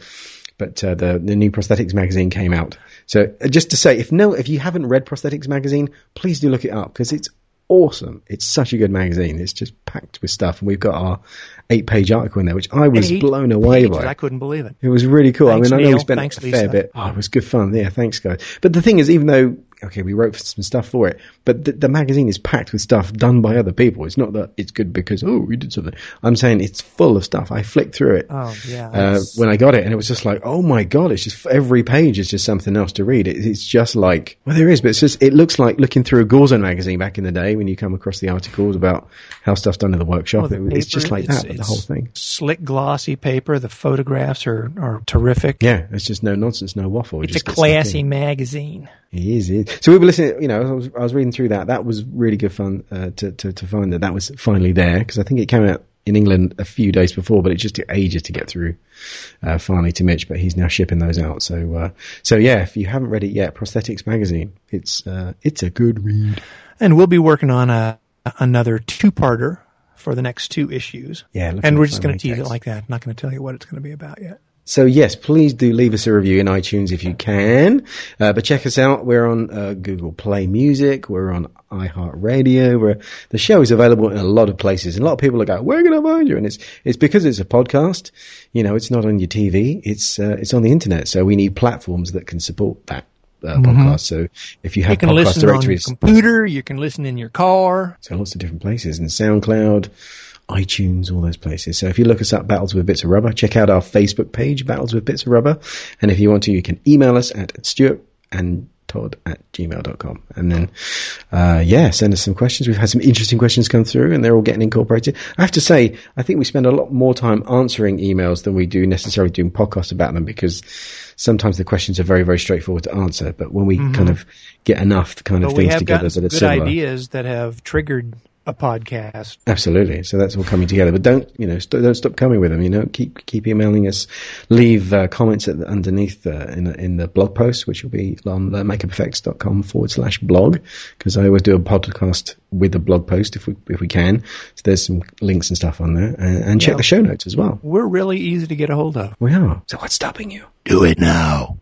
but the new Prosthetics Magazine came out. So just to say, if you haven't read Prosthetics Magazine, please do look it up because it's awesome. It's such a good magazine. It's just packed with stuff. And we've got our 8-page article in there, which I was blown away by. I couldn't believe it. It was really cool. Thanks, I mean, I know we spent a fair bit. Oh, it was good fun. Yeah, thanks, guys. But the thing is, even though, okay, we wrote some stuff for it, but the magazine is packed with stuff done by other people. It's not that it's good because, oh, we did something. I'm saying it's full of stuff. I flicked through it when I got it, and it was just like, oh, my God, it's just every page is just something else to read. It's just like, well, there is, but it's just, it looks like looking through a Gorezone magazine back in the day when you come across the articles about how stuff's done in the workshop. Well, it's just like that. The whole thing. Slick, glossy paper. The photographs are terrific. Yeah, it's just no nonsense, no waffle. It's just a classy magazine. It is. So we were listening, you know, I was reading through that. That was really good fun to find that was finally there because I think it came out in England a few days before, but it just took ages to get through finally to Mitch, but he's now shipping those out. So yeah, if you haven't read it yet, Prosthetics Magazine, it's a good read. And we'll be working on another two-parter for the next two issues. Yeah. And we're just going to tease it like that. I'm not going to tell you what it's going to be about yet. So yes, please do leave us a review in iTunes if you can. But check us out. We're on Google Play Music. We're on iHeartRadio. The show is available in a lot of places. And a lot of people are going, where can I find you? And it's because it's a podcast. You know, it's not on your TV. It's on the internet. So we need platforms that can support that. Podcast. So if you have podcast directories, you can listen on your computer, you can listen in your car. So lots of different places, and SoundCloud, iTunes, all those places. So if you look us up, Battles with Bits of Rubber, check out our Facebook page, Battles with Bits of Rubber. And if you want to, you can email us at Stuart and podcast@gmail.com. And then, send us some questions. We've had some interesting questions come through and they're all getting incorporated. I have to say, I think we spend a lot more time answering emails than we do necessarily doing podcasts about them, because sometimes the questions are very, very straightforward to answer. But when we kind of get enough things together that it's similar. Good ideas that have triggered a podcast. Absolutely. So that's all coming together. But don't stop coming with them. Keep emailing us. Leave comments underneath in the blog post, which will be on makeupeffects.com/blog, because I always do a podcast with a blog post if we can. So there's some links and stuff on there, and check the show notes as well. We're really easy to get a hold of. We are. So what's stopping you? Do it now.